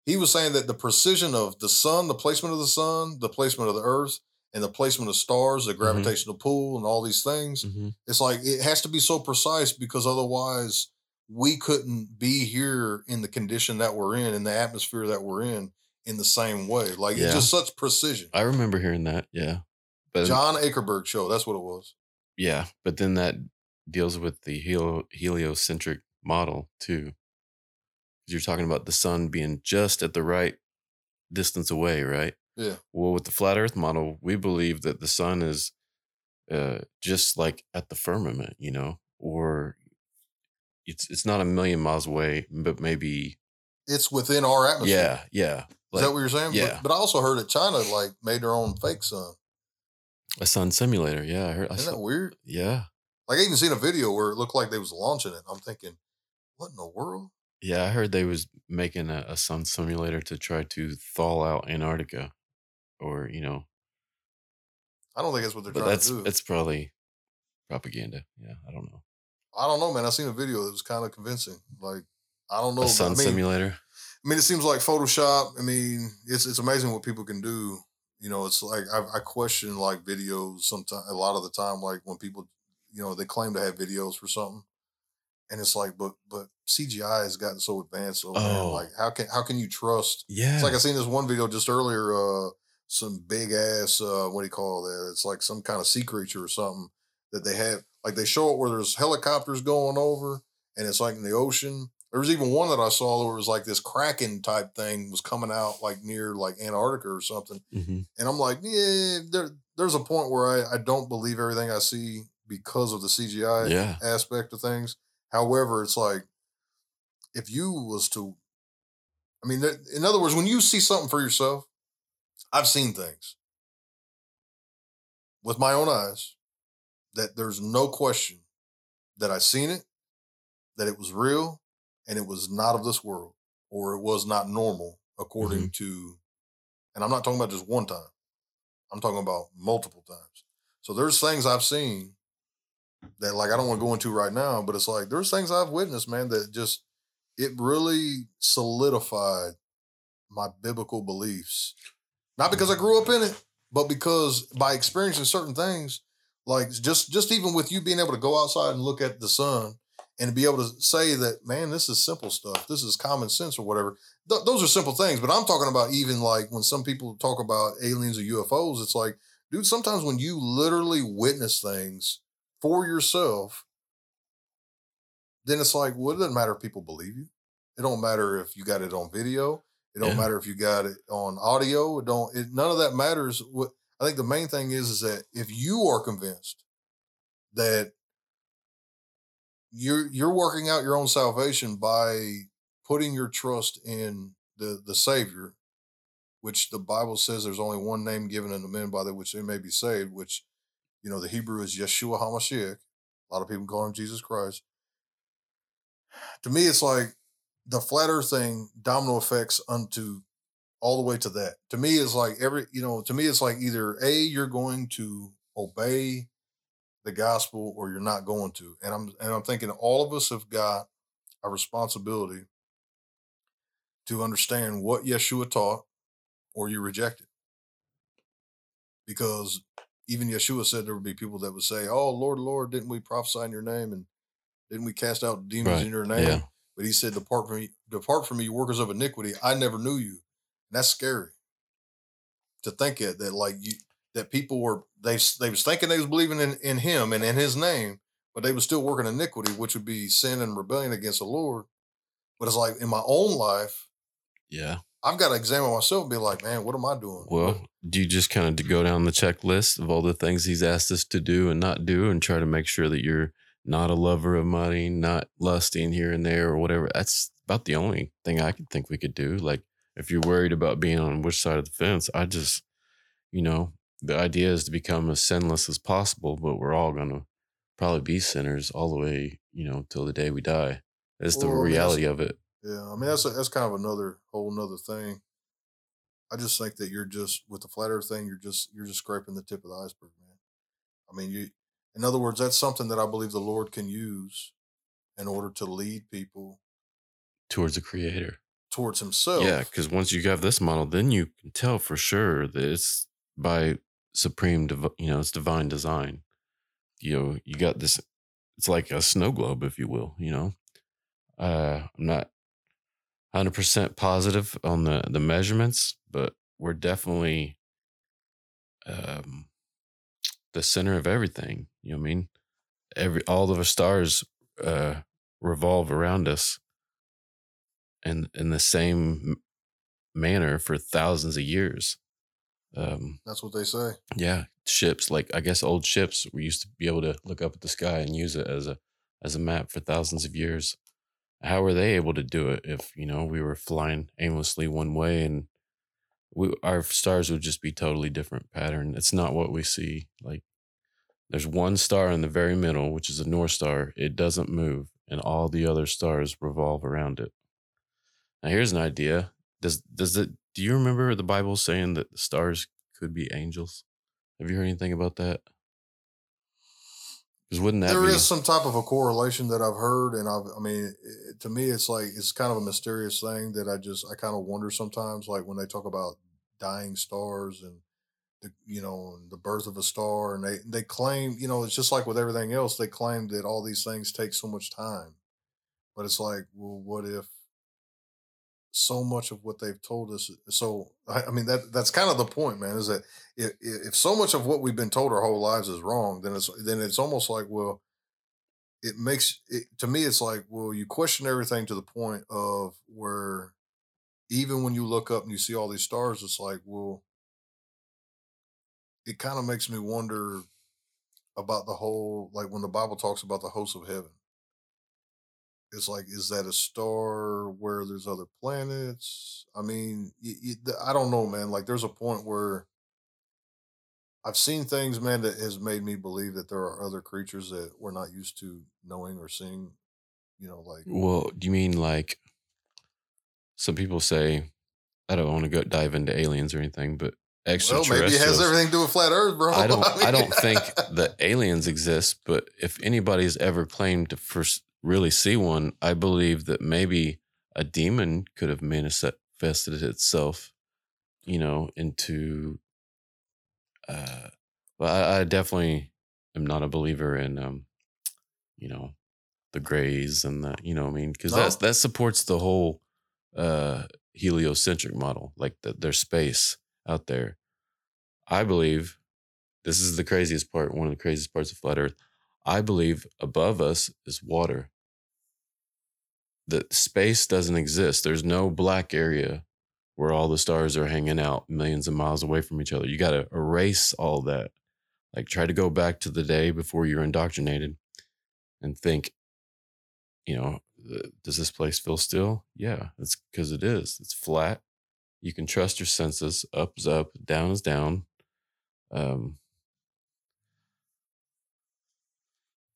He was saying that the precision of the sun, the placement of the sun, the placement of the earth, and the placement of stars, the gravitational mm-hmm. pull, and all these things. Mm-hmm. It's like it has to be so precise because otherwise we couldn't be here in the condition that we're in the atmosphere that we're in the same way. Like it's just such precision. I remember hearing that. Yeah, but John Ankerberg show. That's what it was. Yeah, but then that deals with the heliocentric model too. You're talking about the sun being just at the right distance away, right? Yeah. Well, with the flat earth model, we believe that the sun is just like at the firmament, you know, or it's not a million miles away, but maybe it's within our atmosphere. Yeah. Yeah. Like, is that what you're saying? Yeah. But I also heard that China like made their own fake sun. A sun simulator. Yeah. I heard. Isn't that weird? Yeah. Like I even seen a video where it looked like they was launching it. I'm thinking, what in the world? Yeah, I heard they was making a sun simulator to try to thaw out Antarctica, or you know, I don't think that's what they're trying to do. It's probably propaganda. Yeah, I don't know, man. I seen a video that was kind of convincing. Like I don't know, a sun simulator. I mean, it seems like Photoshop. I mean, it's amazing what people can do. You know, it's like I question like videos sometimes. A lot of the time, like when people, you know, they claim to have videos for something, and it's like, but CGI has gotten so advanced. So man, like, how can you trust? Yeah, it's like I seen this one video just earlier. Some big ass, what do you call that? It's like some kind of sea creature or something that they have. Like they show it where there's helicopters going over, and it's like in the ocean. There was even one that I saw where it was like this kraken type thing was coming out like near like Antarctica or something. Mm-hmm. And I'm like, yeah, there's a point where I don't believe everything I see, because of the CGI aspect of things. However, it's like, if you was to, I mean, in other words, when you see something for yourself, I've seen things with my own eyes that there's no question that I seen it that it was real and it was not of this world, or it was not normal according to, and I'm not talking about just one time. I'm talking about multiple times. So there's things I've seen that, like, I don't want to go into right now, but it's like, there's things I've witnessed, man, that just, it really solidified my biblical beliefs. Not because I grew up in it, but because by experiencing certain things, like just even with you being able to go outside and look at the sun and be able to say that, man, this is simple stuff. This is common sense or whatever. Those are simple things, but I'm talking about even like when some people talk about aliens or UFOs, it's like, dude, sometimes when you literally witness things for yourself, then it's like, well, it doesn't matter if people believe you. It don't matter if you got it on video. It don't matter if you got it on audio. None of that matters. What I think the main thing is that if you are convinced that you're working out your own salvation by putting your trust in the Savior, which the Bible says there's only one name given unto men by which they may be saved, which, you know, the Hebrew is Yeshua Hamashiach. A lot of people call him Jesus Christ. To me, it's like the flat earth thing, domino effects unto all the way to that. To me, it's like either A, you're going to obey the gospel or you're not going to. And I'm thinking all of us have got a responsibility to understand what Yeshua taught, or you reject it. Because even Yeshua said there would be people that would say, oh, Lord, Lord, didn't we prophesy in your name? And didn't we cast out demons in your name? Yeah. But he said, depart from me, you workers of iniquity. I never knew you. And that's scary to think it, that like you, that people were, they was thinking they was believing in him and in his name, but they was still working iniquity, which would be sin and rebellion against the Lord. But it's like in my own life, I've got to examine myself and be like, man, what am I doing? Well, do you just kind of go down the checklist of all the things he's asked us to do and not do and try to make sure that you're not a lover of money, not lusting here and there or whatever? That's about the only thing I could think we could do. Like, if you're worried about being on which side of the fence, I just, you know, the idea is to become as sinless as possible, but we're all going to probably be sinners all the way, you know, till the day we die. That's the reality of it. Yeah, I mean, that's kind of another thing. I just think that you're just, with the flat earth thing, you're just scraping the tip of the iceberg, man. I mean, in other words, that's something that I believe the Lord can use in order to lead people towards the Creator, towards himself. Yeah, because once you have this model, then you can tell for sure that it's by it's divine design. You know, you got this, it's like a snow globe, if you will, you know. I'm not 100% positive on the measurements, but we're definitely the center of everything. You know what I mean? All of our stars revolve around us and in the same manner for thousands of years. That's what they say. Yeah. Ships, like, I guess old ships, we used to be able to look up at the sky and use it as a map for thousands of years. How were they able to do it if, you know, we were flying aimlessly one way and our stars would just be totally different pattern? It's not what we see. Like, there's one star in the very middle, which is a North Star. It doesn't move, and all the other stars revolve around it. Now, here's an idea. Do you remember the Bible saying that the stars could be angels? Have you heard anything about that? There is some type of a correlation that I've heard, and to me, it's like, it's kind of a mysterious thing that I kind of wonder sometimes, like when they talk about dying stars and the birth of a star, and they claim, you know, it's just like with everything else, they claim that all these things take so much time, but it's like, well, what if so much of what they've told us? So I mean, that's kind of the point, man, is that if so much of what we've been told our whole lives is wrong, then it's almost like, well, it makes it, to me, it's like, well, you question everything to the point of where even when you look up and you see all these stars, it's like, well, it kind of makes me wonder about the whole, like when the Bible talks about the hosts of heaven. It's like, is that a star where there's other planets? I mean, I don't know, man. Like, there's a point where I've seen things, man, that has made me believe that there are other creatures that we're not used to knowing or seeing you know, like. Well, do you mean like some people say, I don't want to go dive into aliens or anything, but extraterrestrials. Well, maybe it has everything to do with flat Earth, bro. I don't think the aliens exist, but if anybody's ever claimed to really see one, I believe that maybe a demon could have manifested itself, you know, into. Well, I definitely am not a believer in, you know, the grays and the, you know what I mean? Because that supports the whole heliocentric model, like there's space out there. I believe, this is the craziest part, one of the craziest parts of Flat Earth, I believe above us is water. That space doesn't exist. There's no black area where all the stars are hanging out millions of miles away from each other. You got to erase all that. Like, try to go back to the day before you're indoctrinated and think, you know, does this place feel still? Yeah, it's because it is. It's flat. You can trust your senses. Up is up, down is down.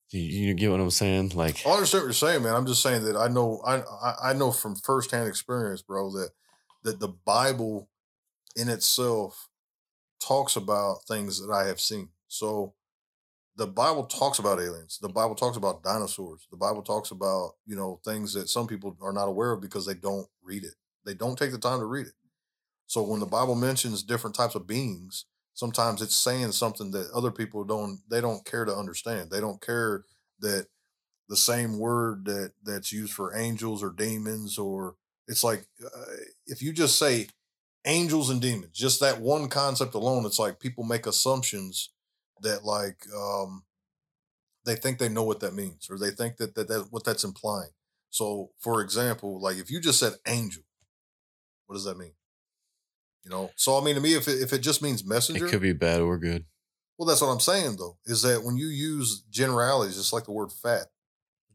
You get what I'm saying? Like, I understand what you're saying, man. I'm just saying that I know from firsthand experience, bro, that the Bible in itself talks about things that I have seen. So the Bible talks about aliens. The Bible talks about dinosaurs. The Bible talks about, you know, things that some people are not aware of because they don't read it. They don't take the time to read it. So when the Bible mentions different types of beings, sometimes it's saying something that other people don't care to understand. They don't care that the same word that's used for angels or demons, or it's like, if you just say angels and demons, just that one concept alone, it's like people make assumptions that, like, they think they know what that means, or they think that what that's implying. So, for example, like if you just said angel, what does that mean? You know, so I mean, to me, if it just means messenger, it could be bad or good. Well, that's what I'm saying, though, is that when you use generalities, just like the word fat,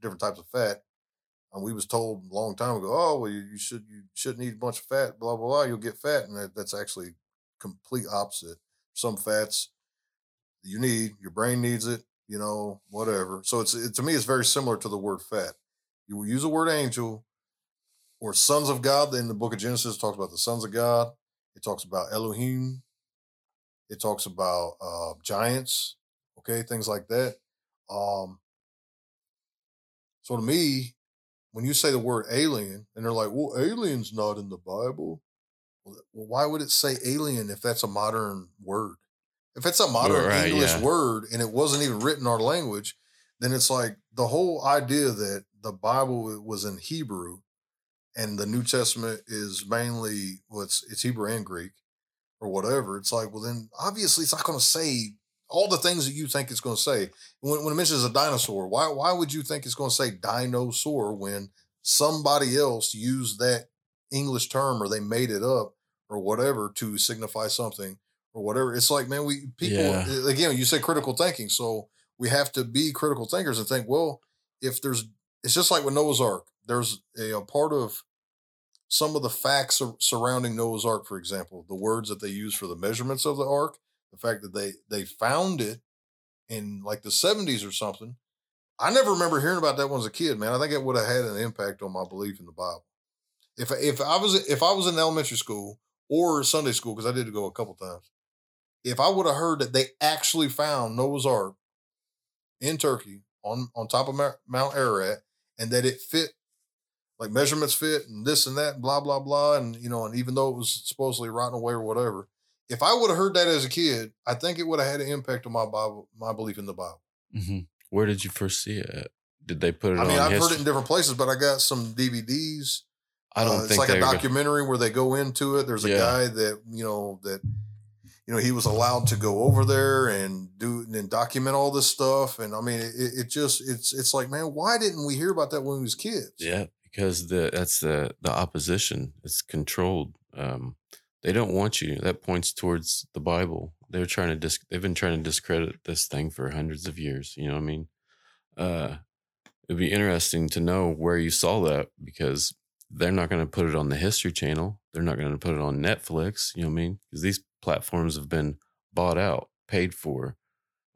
different types of fat. And we was told a long time ago, oh, well, you shouldn't eat a bunch of fat, blah, blah, blah. You'll get fat. And that's actually complete opposite. Some fats you need, your brain needs it, you know, whatever. So to me, it's very similar to the word fat. You will use the word angel or sons of God. In the book of Genesis, it talks about the sons of God. It talks about Elohim. It talks about giants, okay, things like that. So to me, when you say the word alien, and they're like, well, alien's not in the Bible. Well, why would it say alien if that's a modern word? If it's a modern English word and it wasn't even written in our language, then it's like the whole idea that the Bible was in Hebrew and the New Testament is mainly, well, it's Hebrew and Greek or whatever. It's like, well, then obviously it's not going to say all the things that you think it's going to say. When it mentions a dinosaur, why would you think it's going to say dinosaur when somebody else used that English term or they made it up or whatever to signify something or whatever? It's like, man, again, you say critical thinking. So we have to be critical thinkers and think, well, it's just like with Noah's Ark. There's a part of some of the facts surrounding Noah's Ark, for example, the words that they use for the measurements of the Ark. The fact that they found it in like the 70s or something. I never remember hearing about that when I was a kid, man. I think it would have had an impact on my belief in the Bible. If I was in elementary school or Sunday school, because I did go a couple times, if I would have heard that they actually found Noah's Ark in Turkey on top of Mount Ararat, and that it fit, like measurements fit and this and that, and blah, blah, blah. And, you know, and even though it was supposedly rotting away or whatever, if I would have heard that as a kid, I think it would have had an impact on my belief in the Bible. Mm-hmm. Where did you first see it at? Did they put it on history? I mean, I've heard it in different places, but I got some DVDs. I don't think it's like a documentary where they go into it. There's a guy that he was allowed to go over there and do and document all this stuff. And I mean, it's like, man, why didn't we hear about that when we was kids? Yeah, because that's the opposition. It's controlled. They don't want you. That points towards the Bible. They've been trying to discredit this thing for hundreds of years. You know what I mean? It'd be interesting to know where you saw that, because they're not going to put it on the History Channel. They're not going to put it on Netflix. You know what I mean? Because these platforms have been bought out, paid for.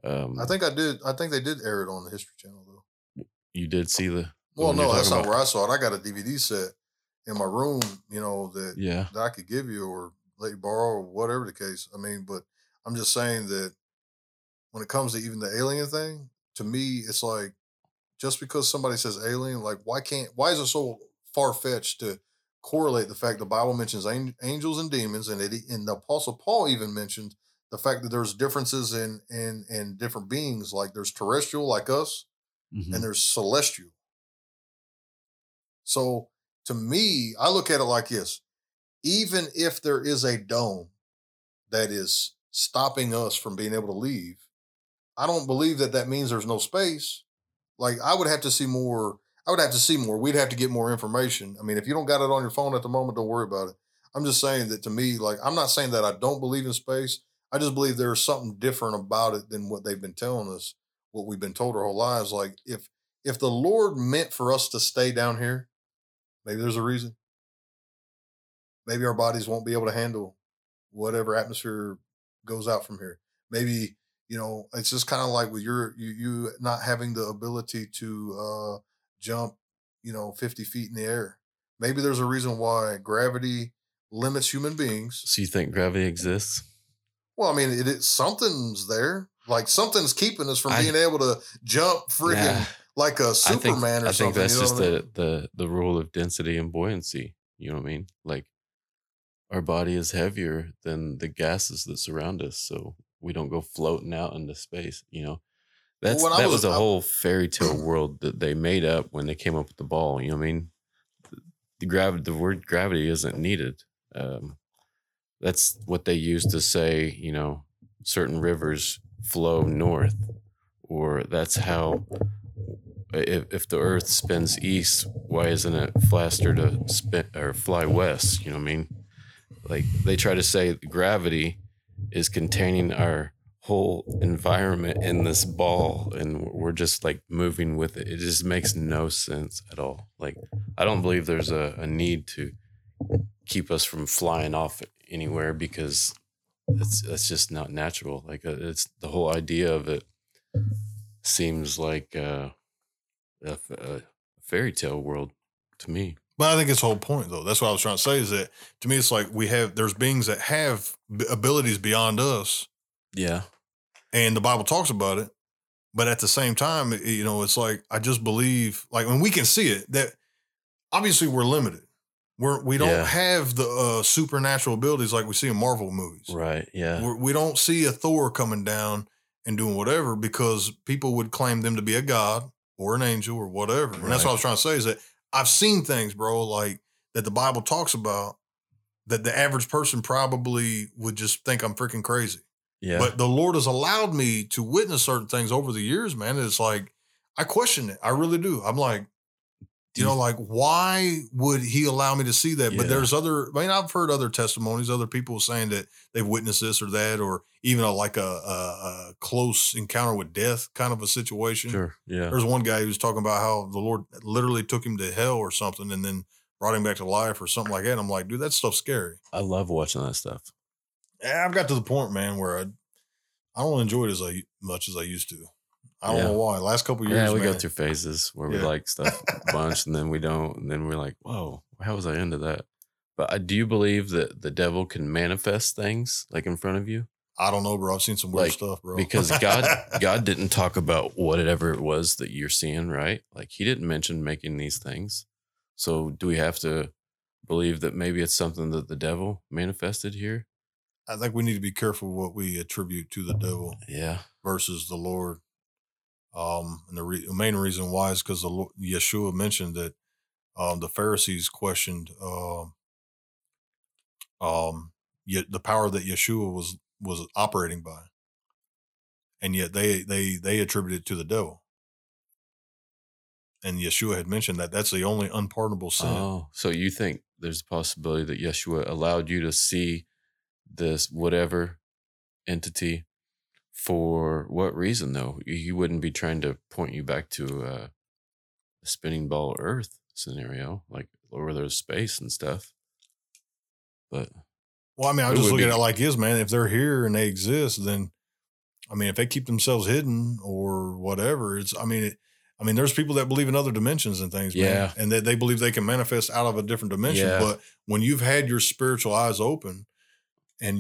I think they did air it on the History Channel, though. You did see the Well, no, that's not where I saw it. I got a DVD set in my room, you know, that I could give you or let you borrow or whatever the case. I mean, but I'm just saying that when it comes to even the alien thing, to me, it's like, just because somebody says alien, like, why is it so far-fetched to correlate the fact the Bible mentions angels and demons, and the Apostle Paul even mentioned the fact that there's differences in different beings, like there's terrestrial like us, mm-hmm. and there's celestial. So to me, I look at it like this. Even if there is a dome that is stopping us from being able to leave, I don't believe that means there's no space. Like, I would have to see more. We'd have to get more information. I mean, if you don't got it on your phone at the moment, don't worry about it. I'm just saying that, to me, like, I'm not saying that I don't believe in space. I just believe there's something different about it than what they've been telling us, what we've been told our whole lives. Like, if the Lord meant for us to stay down here, maybe there's a reason. Maybe our bodies won't be able to handle whatever atmosphere goes out from here. Maybe, you know, it's just kind of like with you not having the ability to jump, you know, 50 feet in the air. Maybe there's a reason why gravity limits human beings. So you think gravity exists? Well, I mean, it something's there. Like, something's keeping us from being able to jump freaking like a Superman or something. I think that's just the rule of density and buoyancy. You know what I mean? Like, our body is heavier than the gases that surround us, so we don't go floating out into space. You know, that was a whole fairy tale world that they made up when they came up with the ball. You know what I mean? The word gravity isn't needed. That's what they used to say. You know, certain rivers flow north, or that's how. If the Earth spins east, why isn't it faster to spin or fly west? You know what I mean? Like, they try to say gravity is containing our whole environment in this ball, and we're just like moving with it. It just makes no sense at all. Like, I don't believe there's a need to keep us from flying off anywhere, because it's just not natural. Like, it's the whole idea of it seems like a fairy tale world to me. But I think it's the whole point, though. That's what I was trying to say, is that, to me, it's like there's beings that have abilities beyond us. Yeah. And the Bible talks about it. But at the same time, you know, it's like, I just believe, like, when we can see it, that obviously we're limited. We don't have the supernatural abilities like we see in Marvel movies. Right. Yeah. We don't see a Thor coming down and doing whatever, because people would claim them to be a god or an angel or whatever. And that's what I was trying to say, is that I've seen things, bro, like that the Bible talks about, that the average person probably would just think I'm freaking crazy. Yeah. But the Lord has allowed me to witness certain things over the years, man. It's like, I question it. I really do. I'm like, you know, like, why would he allow me to see that? Yeah. But there's I've heard other testimonies, other people saying that they've witnessed this or that, or even a close encounter with death kind of a situation. Sure. Yeah. There's one guy who was talking about how the Lord literally took him to hell or something and then brought him back to life or something like that. And I'm like, dude, that stuff's scary. I love watching that stuff. Yeah, I've got to the point, man, where I don't enjoy it as much as I used to. I don't know why. Last couple of years, we go through phases where we like stuff a bunch, and then we don't, and then we're like, "Whoa, how was I into that?" But I do believe that the devil can manifest things like in front of you. I don't know, bro. I've seen some weird stuff, bro. Because God didn't talk about whatever it was that you're seeing, right? Like, He didn't mention making these things. So, do we have to believe that maybe it's something that the devil manifested here? I think we need to be careful what we attribute to the devil, versus the Lord. And the main reason why is because Yeshua mentioned that the Pharisees questioned the power that Yeshua was operating by, and yet they attributed it to the devil. And Yeshua had mentioned that that's the only unpardonable sin. Oh, so you think there's a possibility that Yeshua allowed you to see this whatever entity? For what reason, though? He wouldn't be trying to point you back to a spinning ball Earth scenario, like where there's space and stuff. But well, I mean, I just look at it like this, man. If they're here and they exist, then I mean, if they keep themselves hidden or whatever, it's. I mean, I mean, there's people that believe in other dimensions and things, man, and they believe they can manifest out of a different dimension. Yeah. But when you've had your spiritual eyes open and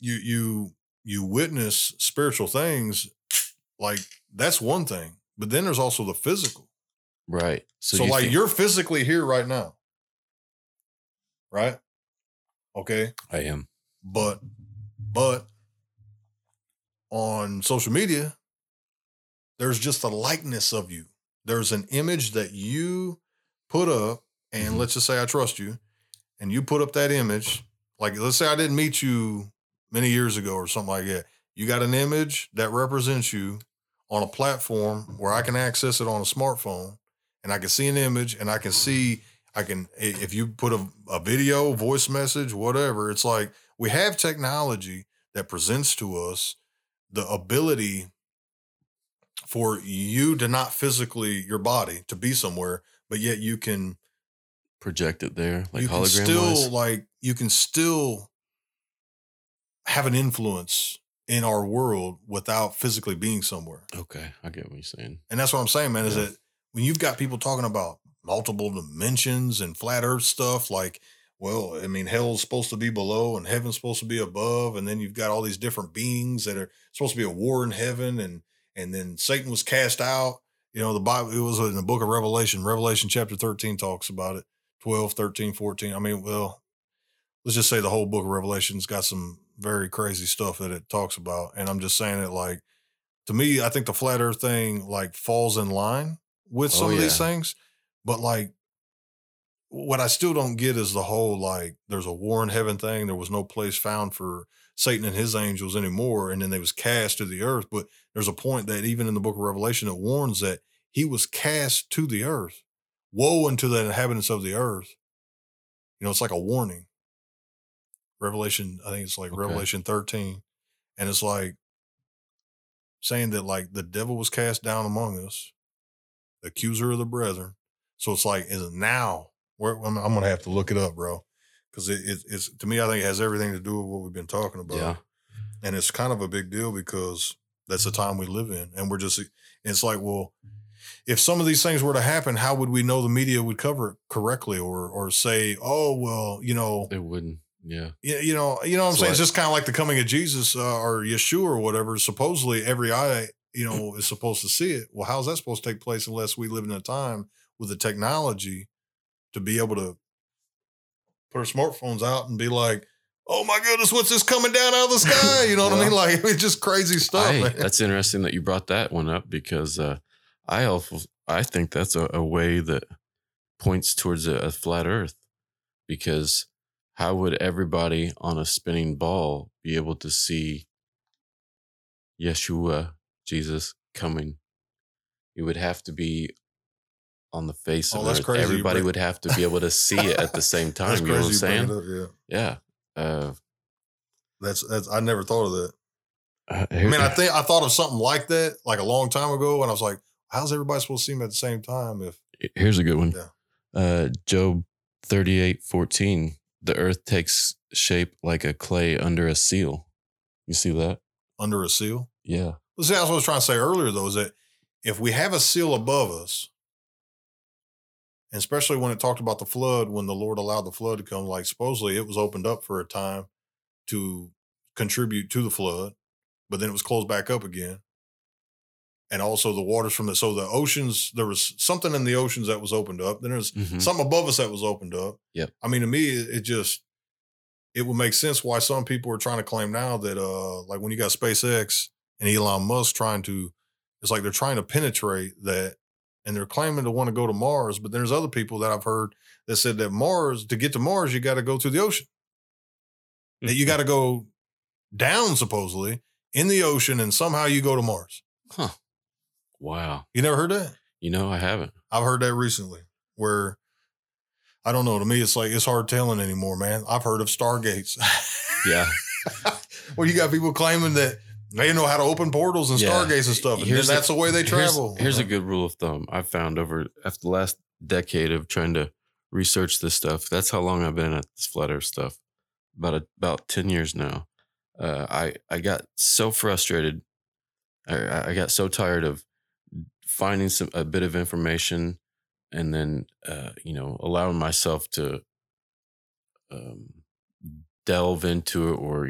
you witness spiritual things, like that's one thing. But then there's also the physical. Right. So you're physically here right now. Right? Okay. I am. But on social media, there's just a likeness of you. There's an image that you put up, and let's just say I trust you, and you put up that image. Like, let's say I didn't meet you many years ago or something like that. You got an image that represents you on a platform where I can access it on a smartphone, and I can see an image, and if you put a video, voice message, whatever, it's like we have technology that presents to us the ability for you to not physically, your body to be somewhere, but yet you can project it there. Like you hologram you can still have an influence in our world without physically being somewhere. Okay. I get what you're saying. And that's what I'm saying, man, is that when you've got people talking about multiple dimensions and flat earth stuff, like, well, I mean, hell's supposed to be below and heaven's supposed to be above. And then you've got all these different beings that are supposed to be a war in heaven. And then Satan was cast out. You know, the Bible, it was in the book of Revelation. Revelation chapter 13 talks about it. 12, 13, 14. I mean, well, let's just say the whole book of Revelation's got some very crazy stuff that it talks about. And I'm just saying it like, to me, I think the flat earth thing like falls in line with some of these things. But like, what I still don't get is the whole, like, there's a war in heaven thing. There was no place found for Satan and his angels anymore. And then they was cast to the earth. But there's a point that even in the book of Revelation, it warns that he was cast to the earth. Woe unto the inhabitants of the earth. You know, it's like a warning. Revelation, I think it's like Revelation 13. And it's like saying that like the devil was cast down among us, the accuser of the brethren. So it's like, is it now? I'm going to have to look it up, bro. Because it's to me, I think it has everything to do with what we've been talking about. Yeah. And it's kind of a big deal because that's the time we live in. And it's like, well, if some of these things were to happen, how would we know the media would cover it correctly or say, oh, well, you know. It wouldn't. Yeah. You know what I'm saying? It's just kind of like the coming of Jesus or Yeshua or whatever. Supposedly every eye, you know, is supposed to see it. Well, how's that supposed to take place unless we live in a time with the technology to be able to put our smartphones out and be like, oh my goodness, what's this coming down out of the sky? You know what I mean? Like, it's just crazy stuff. That's interesting that you brought that one up because I think that's a way that points towards a flat earth, because how would everybody on a spinning ball be able to see Yeshua, Jesus, coming? It would have to be on the face of earth. Crazy. Everybody would have to be able to see it at the same time. That's, you know what I'm saying? Yeah. That's I never thought of that. I thought of something like that like a long time ago, and I was like, how's everybody supposed to see him at the same time? If here's a good one. Yeah. Job 38:14. The earth takes shape like a clay under a seal. You see that? Under a seal? Yeah. Well, see, that's what I was trying to say earlier, though, is that if we have a seal above us, and especially when it talked about the flood, when the Lord allowed the flood to come, like supposedly it was opened up for a time to contribute to the flood, but then it was closed back up again. And also the waters from the, so the oceans, there was something in the oceans that was opened up. Then there's something above us that was opened up. Yep. I mean, to me, it would make sense why some people are trying to claim now that like when you got SpaceX and Elon Musk it's like they're trying to penetrate that. And they're claiming to want to go to Mars, but there's other people that I've heard that said that to get to Mars, you got to go through the ocean. That you got to go down, supposedly, in the ocean, and somehow you go to Mars. Huh. Wow. You never heard that? You know, I haven't. I've heard that recently where, I don't know, to me, it's like, it's hard telling anymore, man. I've heard of Stargates. Yeah. Well, you got people claiming that they know how to open portals and stargates and stuff. And that's the way they travel. Here's a good rule of thumb I've found after the last decade of trying to research this stuff. That's how long I've been at this flat earth stuff. About 10 years now. I got so frustrated. I got so tired of finding a bit of information, and then, allowing myself to delve into it, or,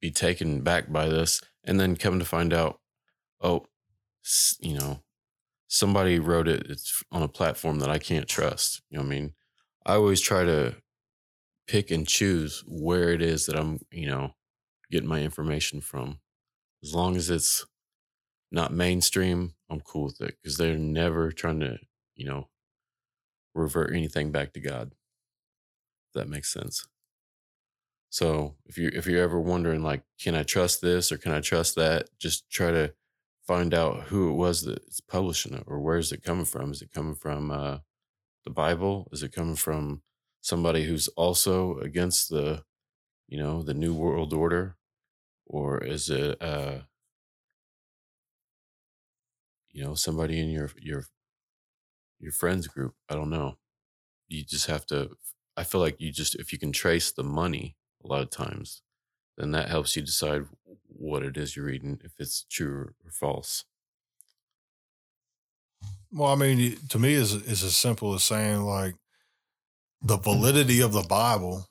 be taken back by this, and then come to find out, somebody wrote it. It's on a platform that I can't trust. You know what I mean? I always try to pick and choose where it is that I'm, getting my information from. As long as it's not mainstream, I'm cool with it, because they're never trying to, revert anything back to God. If that makes sense. So if you're ever wondering, like, can I trust this or can I trust that? Just try to find out who it was that's publishing it, or where is it coming from? Is it coming from the Bible? Is it coming from somebody who's also against the, the New World Order? Or is it, somebody in your friends group? I don't know. You just have to, I feel like if you can trace the money a lot of times, then that helps you decide what it is you're reading, if it's true or false. Well, I mean, to me, it's as simple as saying, like, the validity of the Bible,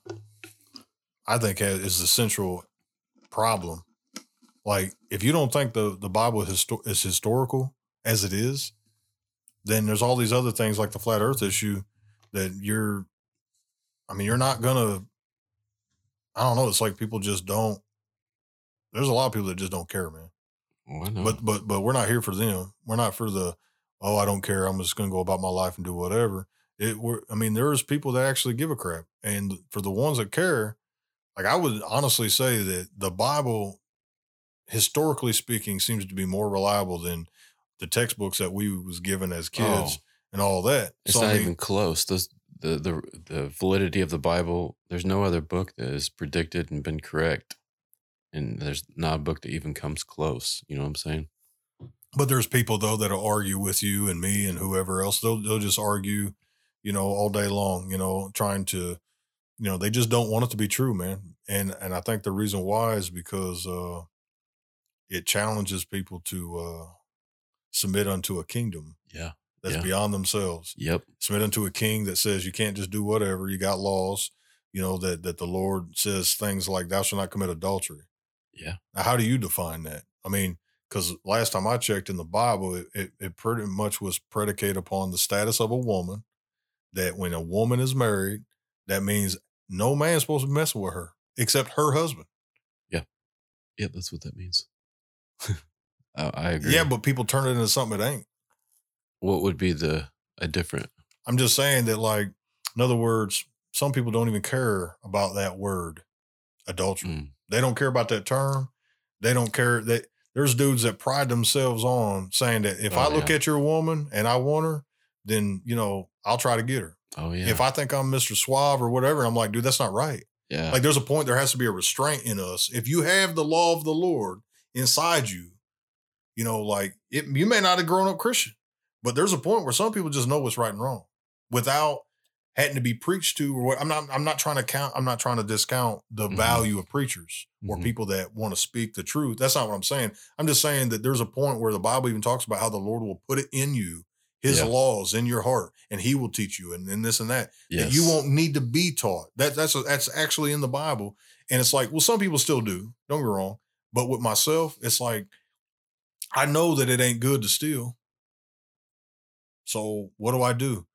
I think, is the central problem. Like, if you don't think the Bible is historical as it is, then there's all these other things like the flat earth issue that you're not going to, I don't know. It's like people just don't, there's a lot of people that just don't care, man. Well, I know. But we're not here for them. We're not for the, I don't care, I'm just going to go about my life and do whatever. There's people that actually give a crap. And for the ones that care, like, I would honestly say that the Bible, historically speaking, seems to be more reliable than the textbooks that we was given as kids and all that. It's even close. The validity of the Bible, there's no other book that is predicted and been correct. And there's not a book that even comes close. You know what I'm saying? But there's people, though, that'll argue with you and me and whoever else. They'll just argue, all day long, trying to, they just don't want it to be true, man. And I think the reason why is because it challenges people to submit unto a kingdom. Yeah. That's beyond themselves. Yep. Submit unto a king that says you can't just do whatever. You got laws, that the Lord says things like thou shalt not commit adultery. Yeah. Now, how do you define that? I mean, because last time I checked in the Bible, it pretty much was predicated upon the status of a woman, that when a woman is married, that means no man's supposed to mess with her except her husband. Yeah. Yeah, that's what that means. I agree. Yeah, but people turn it into something it ain't. What would be a different? I'm just saying that, like, in other words, some people don't even care about that word, adultery. Mm. They don't care about that term. They don't care. There's dudes that pride themselves on saying that if I look at your woman and I want her, then, I'll try to get her. Oh, yeah. If I think I'm Mr. Suave or whatever, I'm like, dude, that's not right. Yeah. Like, there's a point, there has to be a restraint in us. If you have the law of the Lord inside you, you may not have grown up Christian. But there's a point where some people just know what's right and wrong without having to be preached to or what. I'm not trying to discount the value of preachers or people that want to speak the truth. That's not what I'm saying. I'm just saying that there's a point where the Bible even talks about how the Lord will put it in you, his laws in your heart, and he will teach you and this and that. Yes. That you won't need to be taught. That's actually in the Bible. And it's like, well, some people still do. Don't get me wrong. But with myself, it's like, I know that it ain't good to steal. So what do I do?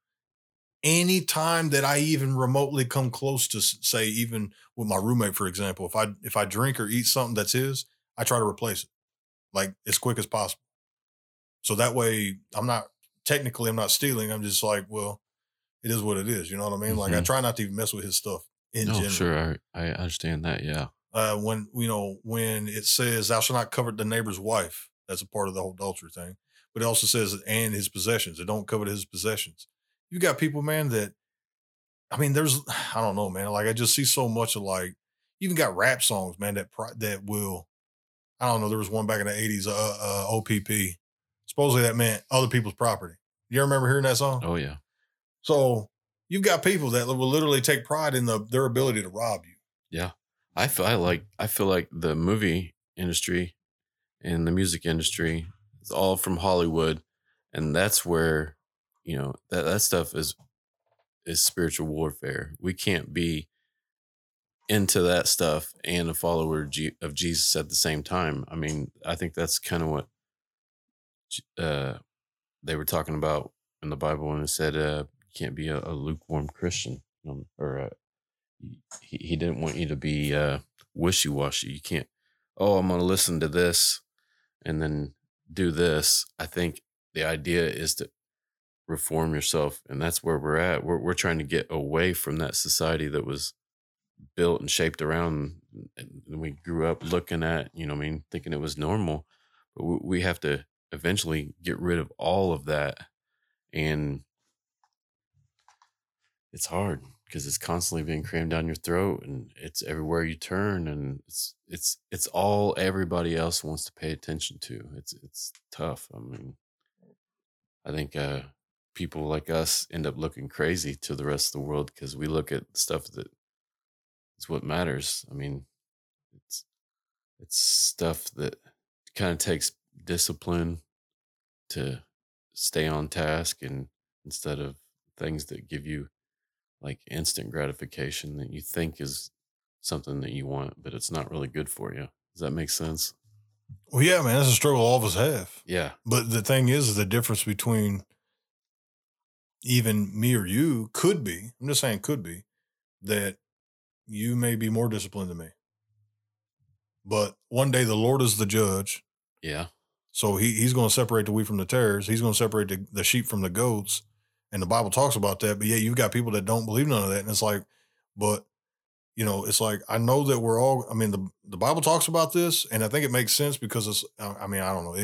Anytime that I even remotely come close to, say, even with my roommate, for example, if I drink or eat something that's his, I try to replace it, like, as quick as possible. So that way I'm not stealing. I'm just like, well, it is what it is. You know what I mean? Like, I try not to even mess with his stuff in general. Sure. I understand that. Yeah. When it says thou shalt not covet the neighbor's wife, that's a part of the whole adultery thing. But it also says, and his possessions. They don't covet his possessions. You got people, man, that, I don't know, man. Like, I just see so much of, like, you even got rap songs, man, that will, I don't know. There was one back in the 80s, OPP. Supposedly that meant other people's property. You remember hearing that song? Oh, yeah. So you've got people that will literally take pride in their ability to rob you. Yeah. I feel like the movie industry and the music industry, all from Hollywood, And that's where, you know, that stuff is spiritual warfare. We can't be into that stuff and a follower of Jesus at the same time. I mean, I think that's kind of what they were talking about in the Bible when it said you can't be a lukewarm Christian, he didn't want you to be wishy-washy. You can't, I'm going to listen to this and then do this. I think the idea is to reform yourself, and that's where we're at. We're trying to get away from that society that was built and shaped around, and we grew up looking at, thinking it was normal. But we have to eventually get rid of all of that, and it's hard because it's constantly being crammed down your throat, and it's everywhere you turn, and it's all everybody else wants to pay attention to. It's tough. I mean, I think people like us end up looking crazy to the rest of the world because we look at stuff that is what matters. I mean, it's stuff that kind of takes discipline to stay on task, and instead of things that give you like instant gratification that you think is something that you want, but it's not really good for you. Does that make sense? Well, yeah, man, that's a struggle all of us have. Yeah. But the thing is the difference between even me or you could be, I'm just saying could be, that you may be more disciplined than me. But one day the Lord is the judge. Yeah. So he's going to separate the wheat from the tares. He's going to separate the sheep from the goats. And the Bible talks about that, but yeah, you've got people that don't believe none of that. And it's like, but it's like, I know that we're all, I mean, the Bible talks about this, and I think it makes sense because it's, I mean, I don't know.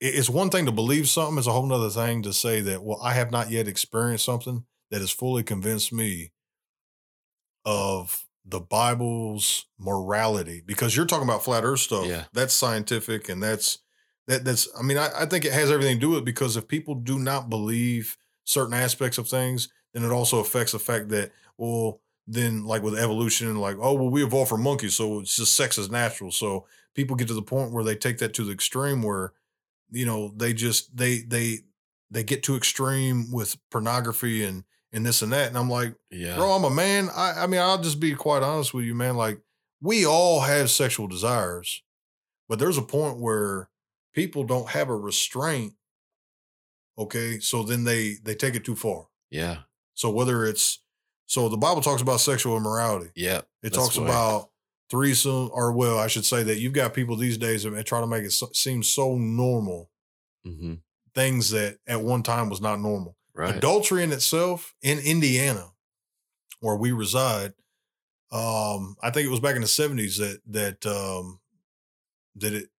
It's one thing to believe something. It's a whole nother thing to say that, well, I have not yet experienced something that has fully convinced me of the Bible's morality, because you're talking about flat earth stuff. Yeah. That's scientific. And that's, I mean, I think it has everything to do with it, because if people do not believe certain aspects of things, then it also affects the fact that, well, then like with evolution, like, oh, well, we evolved from monkeys, so it's just sex is natural. So people get to the point where they take that to the extreme where, they just, they get too extreme with pornography and this and that. And I'm like, yeah, bro, I'm a man. I mean, I'll just be quite honest with you, man. Like, we all have sexual desires, but there's a point where people don't have a restraint. Okay, so then they take it too far. Yeah. So whether it's, so the Bible talks about sexual immorality. Yeah. It talks about threesome, or well, I should say that you've got people these days that try to make it seem so normal. Mm-hmm. Things that at one time was not normal. Right. Adultery in itself in Indiana, where we reside, I think it was back in the 70s that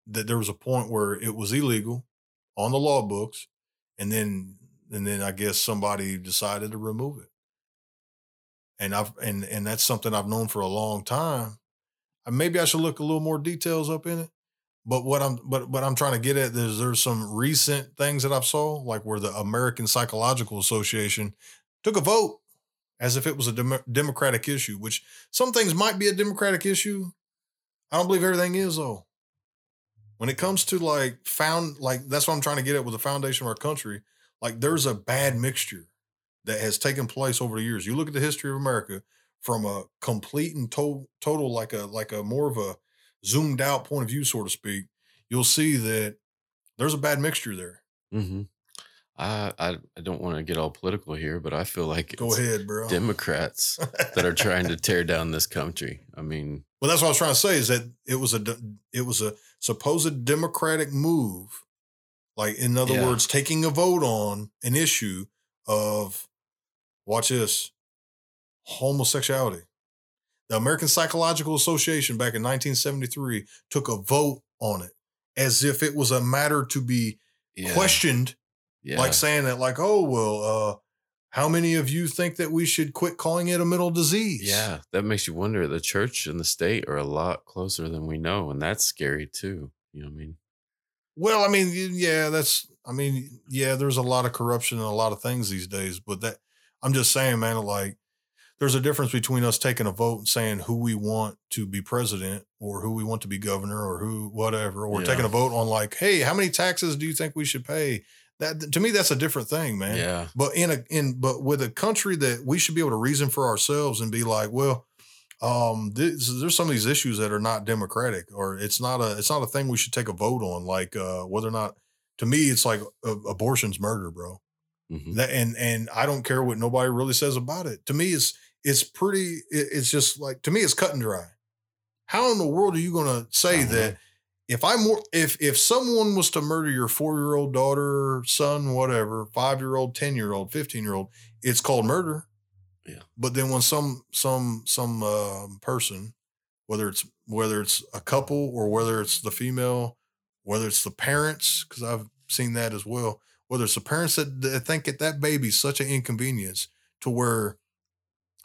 there was a point where it was illegal on the law books. And then I guess somebody decided to remove it. And and that's something I've known for a long time. Maybe I should look a little more details up in it. But what I'm trying to get at is there's some recent things that I've saw, like where the American Psychological Association took a vote as if it was a democratic issue, which some things might be a democratic issue. I don't believe everything is, though. When it comes to that's what I'm trying to get at with the foundation of our country. Like, there's a bad mixture that has taken place over the years. You look at the history of America from a complete and total, like a more of a zoomed out point of view, so to speak. You'll see that there's a bad mixture there. Mm-hmm. I don't want to get all political here, but I feel like go ahead, bro. Democrats that are trying to tear down this country. I mean, well, that's what I was trying to say, is that it was a supposed democratic move. Like, in other words, taking a vote on an issue of, watch this, homosexuality. The American Psychological Association back in 1973 took a vote on it as if it was a matter to be questioned. Yeah. Like saying that, like, oh, well, how many of you think that we should quit calling it a mental disease? Yeah, that makes you wonder. The church and the state are a lot closer than we know, and that's scary too. You know what I mean? Well, I mean, yeah, there's a lot of corruption and a lot of things these days, but that, I'm just saying, man, like, there's a difference between us taking a vote and saying who we want to be president or who we want to be governor or whatever, or taking a vote on like, hey, how many taxes do you think we should pay? That to me, that's a different thing, man. Yeah. But with a country that we should be able to reason for ourselves and be like, well, there's some of these issues that are not democratic, or it's not a thing we should take a vote on. Like whether or not, to me, it's like abortion's murder, bro. Mm-hmm. And I don't care what nobody really says about it. To me, it's just like, to me, it's cut and dry. How in the world are you going to say that if someone was to murder your 4-year-old daughter, son, whatever, 5-year-old, 10-year-old, 15-year-old, it's called murder. Yeah. But then when some person, whether it's a couple or whether it's the female, whether it's the parents, because I've seen that as well, whether it's the parents that think that baby's such an inconvenience to where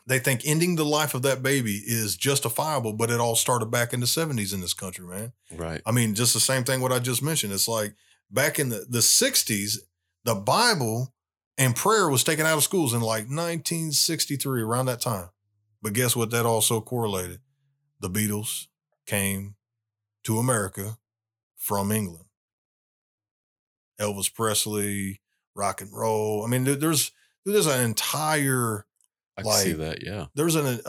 they think ending the life of that baby is justifiable, but it all started back in the 70s in this country, man. Right. I mean, just the same thing what I just mentioned. It's like back in the 60s, the Bible and prayer was taken out of schools in like 1963, around that time. But guess what? That also correlated. The Beatles came to America from England. Elvis Presley, rock and roll. I mean, there's an entire... I can see that, yeah. There's an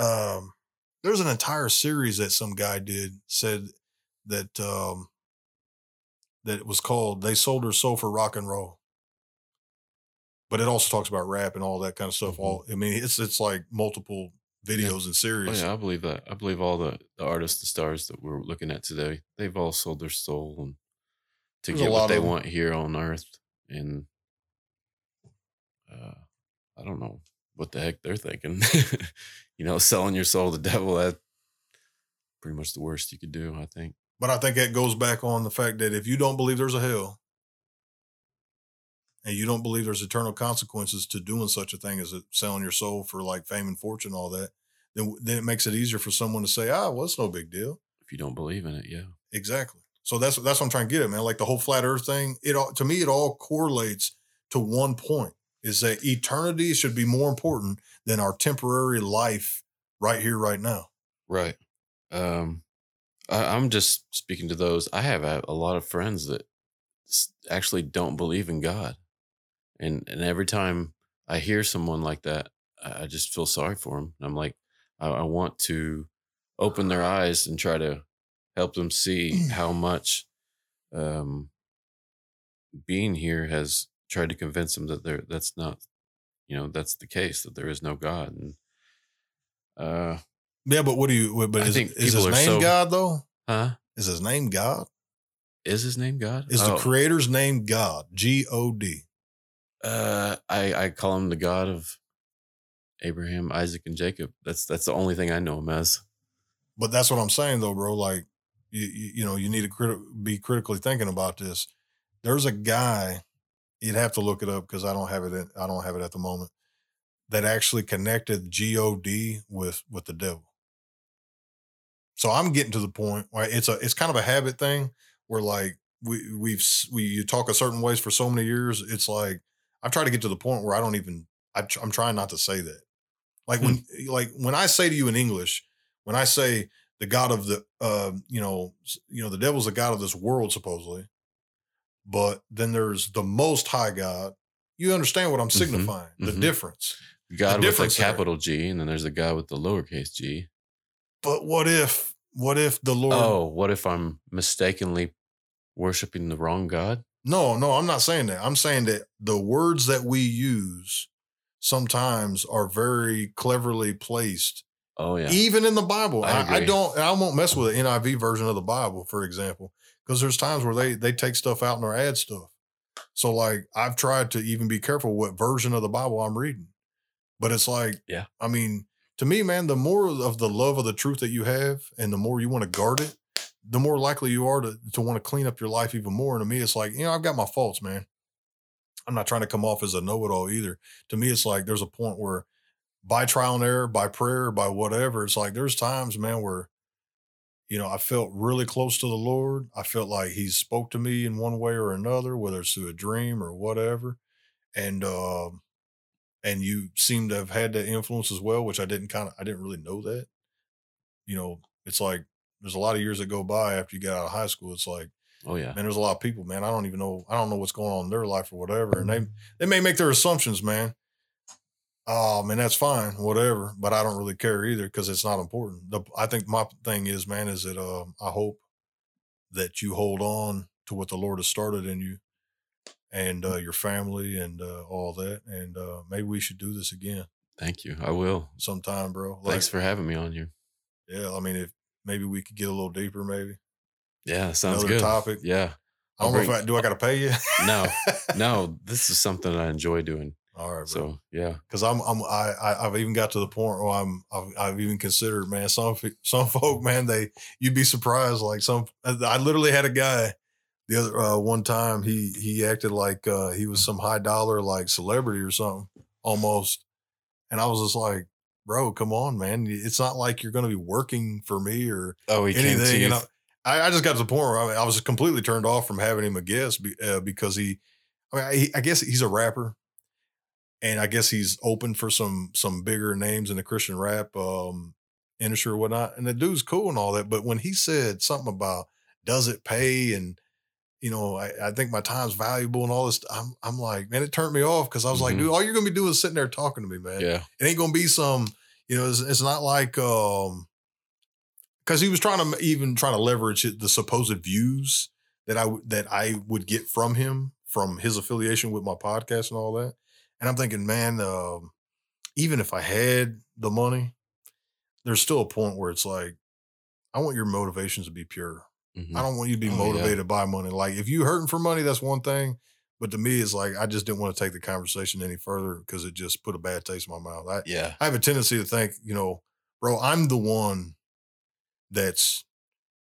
entire series that some guy said that that it was called "They Sold Their Soul for Rock and Roll," but it also talks about rap and all that kind of stuff. Mm-hmm. It's like multiple videos and series. Oh, yeah, I believe that. I believe all the artists and stars that we're looking at today, they've all sold their soul and to get what they want here on Earth, and I don't know what the heck they're thinking. Selling your soul to the devil, that's pretty much the worst you could do, I think. But I think that goes back on the fact that if you don't believe there's a hell and you don't believe there's eternal consequences to doing such a thing as selling your soul for like fame and fortune, all that, then it makes it easier for someone to say, well, it's no big deal. If you don't believe in it, yeah. Exactly. So that's what I'm trying to get at, man. Like the whole flat earth thing, to me, it all correlates to one point. Is that eternity should be more important than our temporary life right here, right now. Right. I'm just speaking to those. I have a lot of friends that actually don't believe in God. And every time I hear someone like that, I just feel sorry for them. And I'm like, I want to open their eyes and try to help them see how much being here has tried to convince them that that's not, that's the case, that there is no God. And, yeah, but is his name God though? Huh? Is his name God? Is his name God? Is the creator's name God? G-O-D. I call him the God of Abraham, Isaac, and Jacob. That's the only thing I know him as. But that's what I'm saying though, bro. Like, you need to be critically thinking about this. There's a guy, you'd have to look it up because I don't have it at the moment, that actually connected God with the devil. So I'm getting to the point where it's kind of a habit thing where like you talk a certain ways for so many years. It's like, I've tried to get to the point where I'm trying not to say that. Like when I say to you in English, when I say the God of the, the devil's the God of this world, supposedly. But then there's the Most High God. You understand what I'm signifying, the difference. God with a capital G, and then there's the God with the lowercase g. But what if the Lord... Oh, what if I'm mistakenly worshiping the wrong God? No, I'm not saying that. I'm saying that the words that we use sometimes are very cleverly placed. Oh, yeah. Even in the Bible. I won't mess with the NIV version of the Bible, for example. Because there's times where they take stuff out and add stuff. So like I've tried to even be careful what version of the Bible I'm reading. But it's like, yeah. I mean, to me, man, the more of the love of the truth that you have and the more you want to guard it, the more likely you are to want to clean up your life even more. And to me, it's like, I've got my faults, man. I'm not trying to come off as a know-it-all either. To me, it's like there's a point where by trial and error, by prayer, by whatever, it's like there's times, man, where I felt really close to the Lord. I felt like he spoke to me in one way or another, whether it's through a dream or whatever. And you seem to have had that influence as well, which I didn't really know that. It's like, there's a lot of years that go by after you get out of high school. It's like, Oh yeah. And there's a lot of people, man. I don't know what's going on in their life or whatever. And they may make their assumptions, man. Oh man, that's fine, whatever. But I don't really care either because it's not important. I think my thing is, man, is that I hope that you hold on to what the Lord has started in you and your family and all that. And maybe we should do this again. Thank you. I will. Sometime, bro. Thanks for having me on here. Yeah. I mean, if maybe we could get a little deeper, maybe. Yeah. Sounds good. Another topic. Yeah. I don't know if I got to pay you? No, this is something I enjoy doing. All right, bro. So, yeah. Cause I've even got to the point where I've even considered, man, some folk, man, you'd be surprised. Like I literally had a guy the other, one time he acted like, he was some high dollar, like celebrity or something almost. And I was just like, bro, come on, man. It's not like you're going to be working for me or anything. And I just got to the point where I was completely turned off from having him a guest because I guess he's a rapper. And I guess he's open for some bigger names in the Christian rap industry or whatnot. And the dude's cool and all that. But when he said something about, does it pay? And, you know, I think my time's valuable and all this. I'm like, man, it turned me off. Cause I was like, dude, all you're going to be doing is sitting there talking to me, man. Yeah. It ain't going to be some, you know, it's not like, cause he was trying to leverage the supposed views that I would get from him, from his affiliation with my podcast and all that. And I'm thinking, man, even if I had the money, there's still a point where it's like, I want your motivations to be pure. Mm-hmm. I don't want you to be motivated by money. Like if you hurting for money, that's one thing. But to me, it's like, I just didn't want to take the conversation any further because it just put a bad taste in my mouth. I have a tendency to think, you know, bro, I'm the one that's,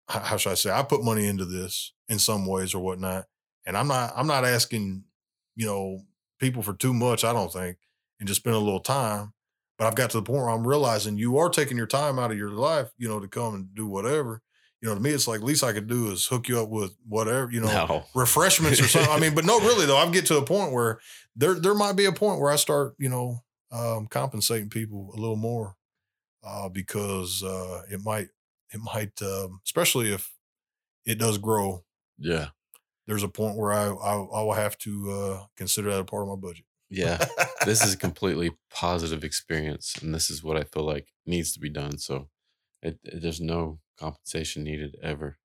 how should I say? I put money into this in some ways or whatnot. And I'm not asking, you know, people for too much, I don't think, and just spend a little time. But I've got to the point where I'm realizing you are taking your time out of your life, you know, to come and do whatever. You know, to me, it's like, least I could do is hook you up with whatever, you know, refreshments or something. I mean, but no, really though, I get to a point where there might be a point where I start, you know, compensating people a little more because it might, especially if it does grow. Yeah. There's a point where I will have to consider that a part of my budget. Yeah. This is a completely positive experience. And this is what I feel like needs to be done. So there's no compensation needed ever.